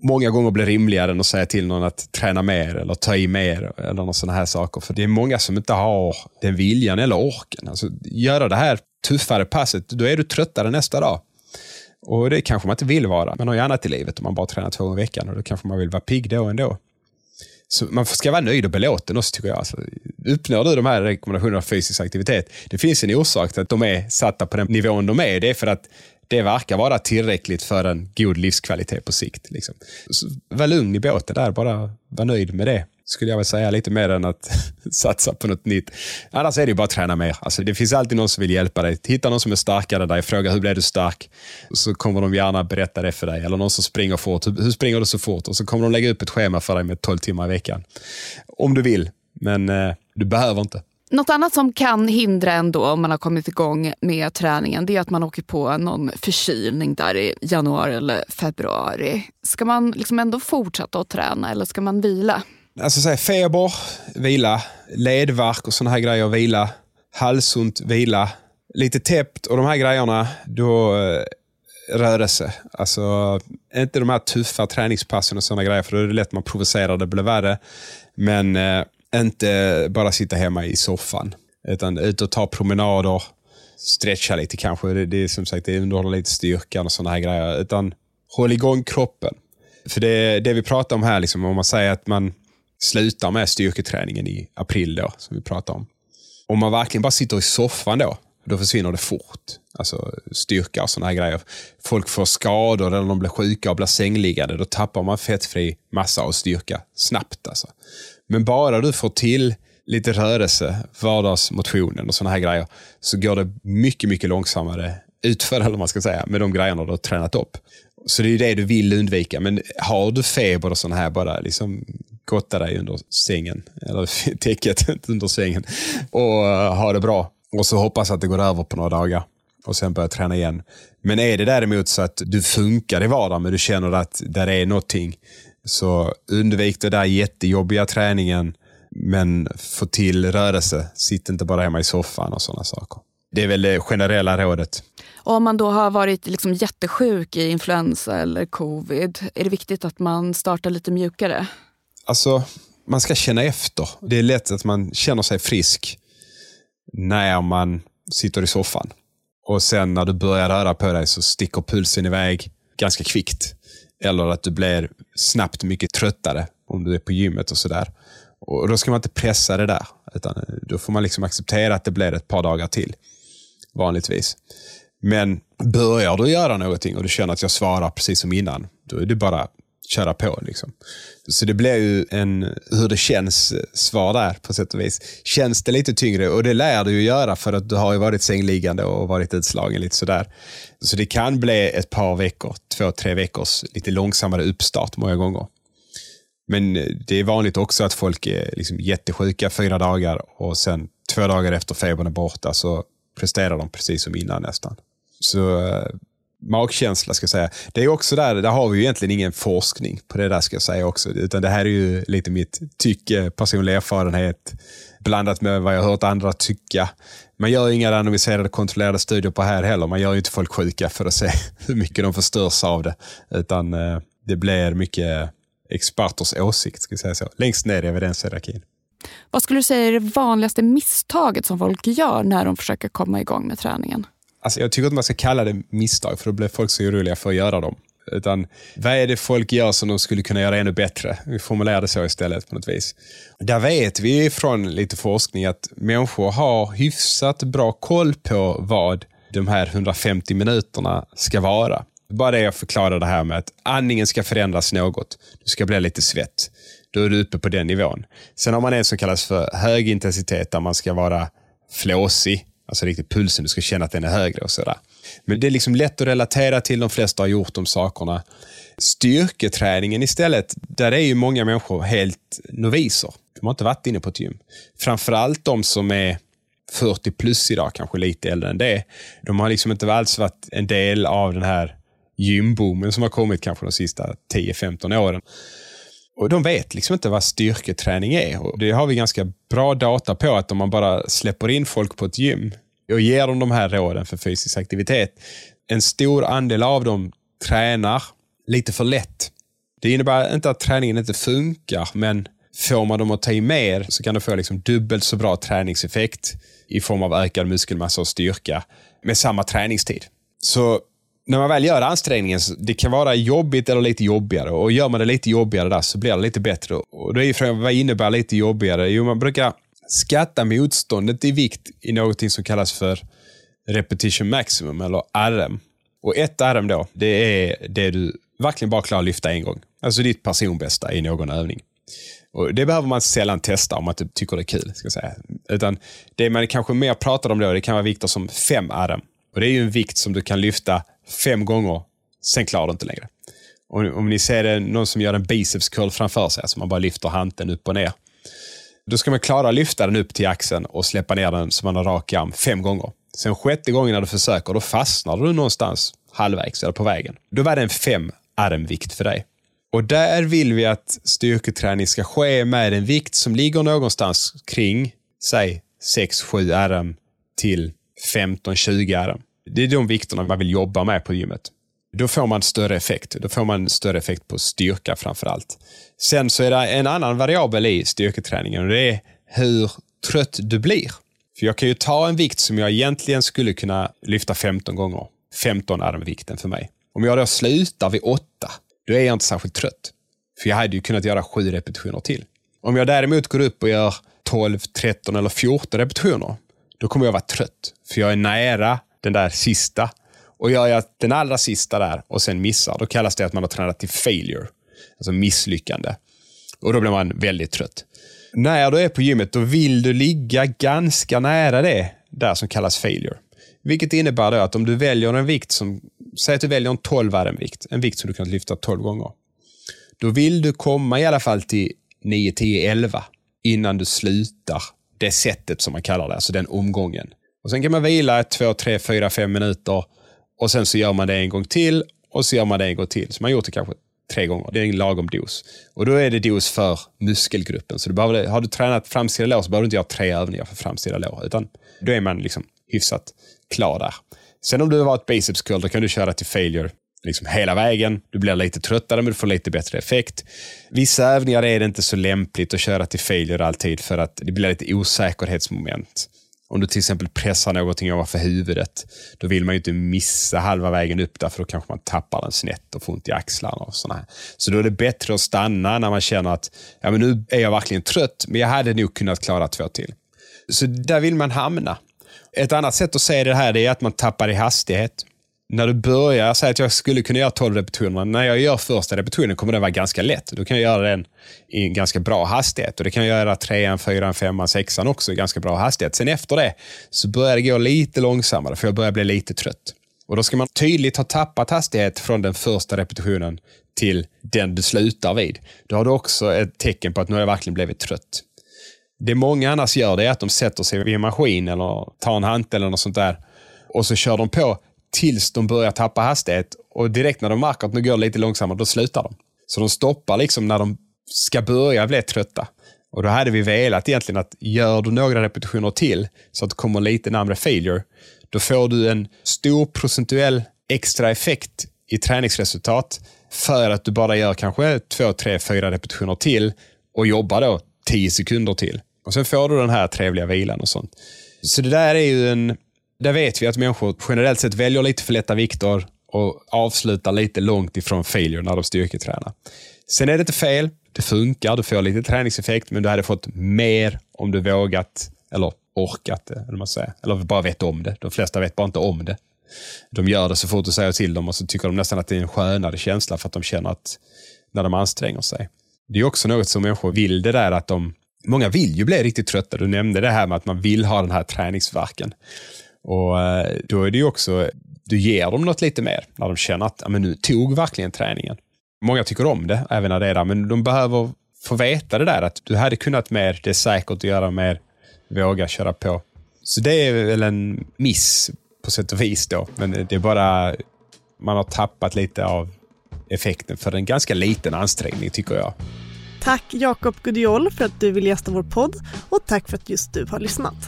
många gånger blir rimligare än att säga till någon att träna mer eller ta i mer eller någon sån här saker. För det är många som inte har den viljan eller orken. Alltså, göra det här tuffare passet, då är du tröttare nästa dag. Och det kanske man inte vill vara. Man har ju annat i livet om man bara tränar två gånger i veckan och då kanske man vill vara pigg då ändå. Så man ska vara nöjd och belåten också tycker jag. Alltså, uppnår du de här rekommendationerna av fysisk aktivitet, det finns en orsak till att de är satta på den nivån de är. Det är för att det verkar vara tillräckligt för en god livskvalitet på sikt. Liksom. Så var lugn i båten där, bara var nöjd med det. Skulle jag väl säga lite mer än att satsa på något nytt. Annars är det ju bara att träna mer. Alltså, det finns alltid någon som vill hjälpa dig. Hitta någon som är starkare där, fråga hur blir du stark? Så kommer de gärna berätta det för dig. Eller någon som springer fort. Hur springer du så fort? Och så kommer de lägga upp ett schema för dig med tolv timmar i veckan. Om du vill, men eh, du behöver inte. Något annat som kan hindra ändå om man har kommit igång med träningen, det är att man åker på någon förkylning där i januari eller februari. Ska man liksom ändå fortsätta att träna eller ska man vila? Alltså så här, feber, vila, ledvärk och såna här grejer, vila, halsont, vila, lite täppt och de här grejerna, då rörelse. Alltså inte de här tuffa träningspassen och såna grejer, för då är det lätt man provocerar, det blir värre. Men... Eh, Inte bara sitta hemma i soffan utan ut och ta promenader, stretcha lite kanske. Det, det är som sagt, det underhåller lite styrkan och såna här grejer. Utan håll igång kroppen. För det, det vi pratar om här, liksom, om man säger att man slutar med styrketräningen i april då, som vi pratar om. Om man verkligen bara sitter i soffan då, då försvinner det fort. Alltså styrka och såna här grejer. Folk får skador eller de blir sjuka och blir sängliggande. Då tappar man fettfri massa och styrka snabbt alltså. Men bara du får till lite rörelse, vardagsmotionen och sådana här grejer, så går det mycket, mycket långsammare utför, eller man ska säga, med de grejerna du har tränat upp. Så det är ju det du vill undvika. Men har du feber och sådana här, bara liksom gotta dig under sängen, eller täcket under sängen, och ha det bra. Och så hoppas att det går över på några dagar och sen börja träna igen. Men är det däremot så att du funkar i vardagen men du känner att där är någonting, så undvik det där jättejobbiga träningen, men få till rörelse. Sitt inte bara hemma i soffan och sådana saker. Det är väl det generella rådet. Och om man då har varit liksom jättesjuk i influensa eller covid, är det viktigt att man startar lite mjukare? Alltså, man ska känna efter. Det är lätt att man känner sig frisk när man sitter i soffan. Och sen när du börjar röra på dig så sticker pulsen iväg ganska kvickt. Eller att du blir snabbt mycket tröttare om du är på gymmet och sådär. Och då ska man inte pressa det där, utan då får man liksom acceptera att det blir ett par dagar till vanligtvis. Men börjar du göra någonting och du känner att jag svarar precis som innan, då är det bara köra på liksom. Så det blir ju en hur det känns svar där på sätt och vis. Känns det lite tyngre, och det lär du ju göra, för att du har ju varit sängliggande och varit utslagen lite sådär. Så det kan bli ett par veckor, två, tre veckors lite långsammare uppstart många gånger. Men det är vanligt också att folk är liksom jättesjuka fyra dagar och sen två dagar efter febern är borta så presterar de precis som innan nästan. Så magkänsla ska jag säga. Det är också där, där har vi ju egentligen ingen forskning på det där ska jag säga också. Utan det här är ju lite mitt tycke, personlig erfarenhet blandat med vad jag hört andra tycka. Man gör ju inga randomiserade kontrollerade studier på här heller. Man gör ju inte folk sjuka för att se hur mycket de förstörs av det. Utan det blir mycket experters åsikt, ska jag säga så. Längst ner i evidenshierarkin. Vad skulle du säga är det vanligaste misstaget som folk gör när de försöker komma igång med träningen? Alltså jag tycker att man ska kalla det misstag, för då blir folk så oroliga för att göra dem. Utan vad är det folk gör som de skulle kunna göra ännu bättre? Vi formulerar det så istället på något vis. Där vet vi från lite forskning att människor har hyfsat bra koll på vad de här hundrafemtio minuterna ska vara. Bara det jag förklarade det här med att andningen ska förändras något. Du ska bli lite svett. Då är du uppe på den nivån. Sen har man en som kallas för hög intensitet, där man ska vara flåsig. Alltså riktigt pulsen, du ska känna att den är högre och sådär. Men det är liksom lätt att relatera till, de flesta har gjort de sakerna. Styrketräningen istället, där är ju många människor helt noviser. De har inte varit inne på ett gym. Framförallt de som är fyrtio plus idag, kanske lite äldre än det. De har liksom inte alls varit en del av den här gymboomen som har kommit kanske de sista tio till femton åren. Och de vet liksom inte vad styrketräning är. Och det har vi ganska bra data på, att om man bara släpper in folk på ett gym och ger dem de här råden för fysisk aktivitet, en stor andel av dem tränar lite för lätt. Det innebär inte att träningen inte funkar, men får man dem att ta i mer så kan de få liksom dubbelt så bra träningseffekt i form av ökad muskelmassa och styrka med samma träningstid. Så när man väl gör ansträngningen, det kan vara jobbigt eller lite jobbigare. Och gör man det lite jobbigare där så blir det lite bättre. Och då är ju frågan, vad innebär lite jobbigare? Jo, man brukar skatta motståndet i vikt i någonting som kallas för repetition maximum, eller R M. Och ett R M då, det är det du verkligen bara klarar att lyfta en gång. Alltså ditt personbästa i någon övning. Och det behöver man sällan testa om man inte tycker det är kul, ska jag säga. Utan det man kanske mer pratar om då, det kan vara vikter som fem R M. Och det är ju en vikt som du kan lyfta fem gånger, sen klarar du inte längre. Om, om ni ser det, någon som gör en biceps curl framför sig, alltså man bara lyfter handen upp och ner. Då ska man klara att lyfta den upp till axeln och släppa ner den så man har rak arm fem gånger. Sen sjätte gången när du försöker, då fastnar du någonstans halvvägs eller på vägen. Då var det en fem armvikt för dig. Och där vill vi att styrketräning ska ske med en vikt som ligger någonstans kring, säg sex till sju R M till femton till tjugo R M. Det är de vikterna man vill jobba med på gymmet. Då får man större effekt. Då får man större effekt på styrka framförallt. Sen så är det en annan variabel i styrketräningen, och det är hur trött du blir. För jag kan ju ta en vikt som jag egentligen skulle kunna lyfta femton gånger. femton armvikten för mig. Om jag då slutar vid åtta, då är jag inte särskilt trött. För jag hade ju kunnat göra sju repetitioner till. Om jag däremot går upp och gör tolv, tretton eller fjorton repetitioner, då kommer jag vara trött. För jag är nära den där sista. Och gör jag den allra sista där och sen missar, då kallas det att man har tränat till failure. Alltså misslyckande. Och då blir man väldigt trött. När du är på gymmet, då vill du ligga ganska nära det där som kallas failure. Vilket innebär då att om du väljer en vikt som, säg att du väljer en tolv-värdenvikt, en vikt som du kan lyfta tolv gånger. Då vill du komma i alla fall till nio, tio, elva innan du slutar det sättet som man kallar det, alltså den omgången. Och sen kan man vila två, tre, fyra, fem minuter och sen så gör man det en gång till och så gör man det en gång till. Så man har gjort det kanske tre gånger. Det är en lagom dos. Och då är det dos för muskelgruppen. Så du behöver, har du tränat framsida lår så behöver du inte göra tre övningar för framsida lår, utan då är man liksom hyfsat klar där. Sen om du har ett biceps curl, då kan du köra till failure liksom hela vägen. Du blir lite tröttare men du får lite bättre effekt. Vissa övningar är det inte så lämpligt att köra till failure alltid, för att det blir lite osäkerhetsmoment. Om du till exempel pressar någonting ovanför huvudet, då vill man ju inte missa halva vägen upp där, för då kanske man tappar den snett och får ont i axlarna och sådana här. Så då är det bättre att stanna när man känner att ja, men nu är jag verkligen trött, men jag hade nog kunnat klara två till. Så där vill man hamna. Ett annat sätt att säga det här är att man tappar i hastighet. När du börjar säga att jag skulle kunna göra tolv repetitioner, när jag gör första repetitionen kommer det vara ganska lätt. Då kan jag göra den i en ganska bra hastighet. Och det kan jag göra trean, fyran, femman, sexan också i ganska bra hastighet. Sen efter det så börjar det gå lite långsammare, för jag börjar bli lite trött. Och då ska man tydligt ha tappat hastighet från den första repetitionen till den du slutar vid. Då har du också ett tecken på att nu har jag verkligen blivit trött. Det många annars gör det är att de sätter sig vid en maskin eller tar en hantel eller något sånt där. Och så kör de på tills de börjar tappa hastighet, och direkt när de märker att de går lite långsammare, då slutar de. Så de stoppar liksom när de ska börja bli trötta. Och då hade vi velat egentligen att gör du några repetitioner till så att du kommer lite närmare failure, då får du en stor procentuell extra effekt i träningsresultat för att du bara gör kanske två, tre, fyra repetitioner till och jobbar då tio sekunder till. Och sen får du den här trevliga vilan och sånt. Så det där är ju en... Där vet vi att människor generellt sett väljer lite för lätta vikter och avslutar lite långt ifrån failure när de styrketränar. Sen är det inte fel, det funkar, du får lite träningseffekt, men du hade fått mer om du vågat eller orkat det, eller man säger, eller bara vet om det. De flesta vet bara inte om det. De gör det så fort du säger till dem, och så tycker de nästan att det är en skönare känsla för att de känner att när de anstränger sig. Det är också något som människor vill, det där att de, många vill ju bli riktigt trötta. Du nämnde det här med att man vill ha den här träningsverken. Och då är det ju också, du ger dem något lite mer när de känner att ja, men nu tog verkligen träningen. Många tycker om det, även när det är där, men de behöver få veta det där att du hade kunnat mer, det är säkert att göra mer, våga köra på. Så det är väl en miss på sätt och vis då, men det är bara, man har tappat lite av effekten för en ganska liten ansträngning, tycker jag. Tack Jacob Gudiol för att du vill gästa vår podd, och tack för att just du har lyssnat.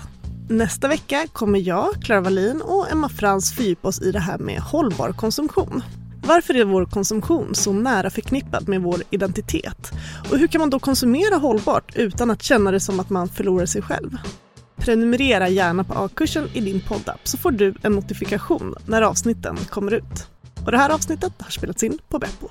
Nästa vecka kommer jag, Clara Wallin och Emma Frans fördjupa oss i det här med hållbar konsumtion. Varför är vår konsumtion så nära förknippad med vår identitet? Och hur kan man då konsumera hållbart utan att känna det som att man förlorar sig själv? Prenumerera gärna på A-kursen i din poddapp så får du en notifikation när avsnitten kommer ut. Och det här avsnittet har spelats in på Beppo.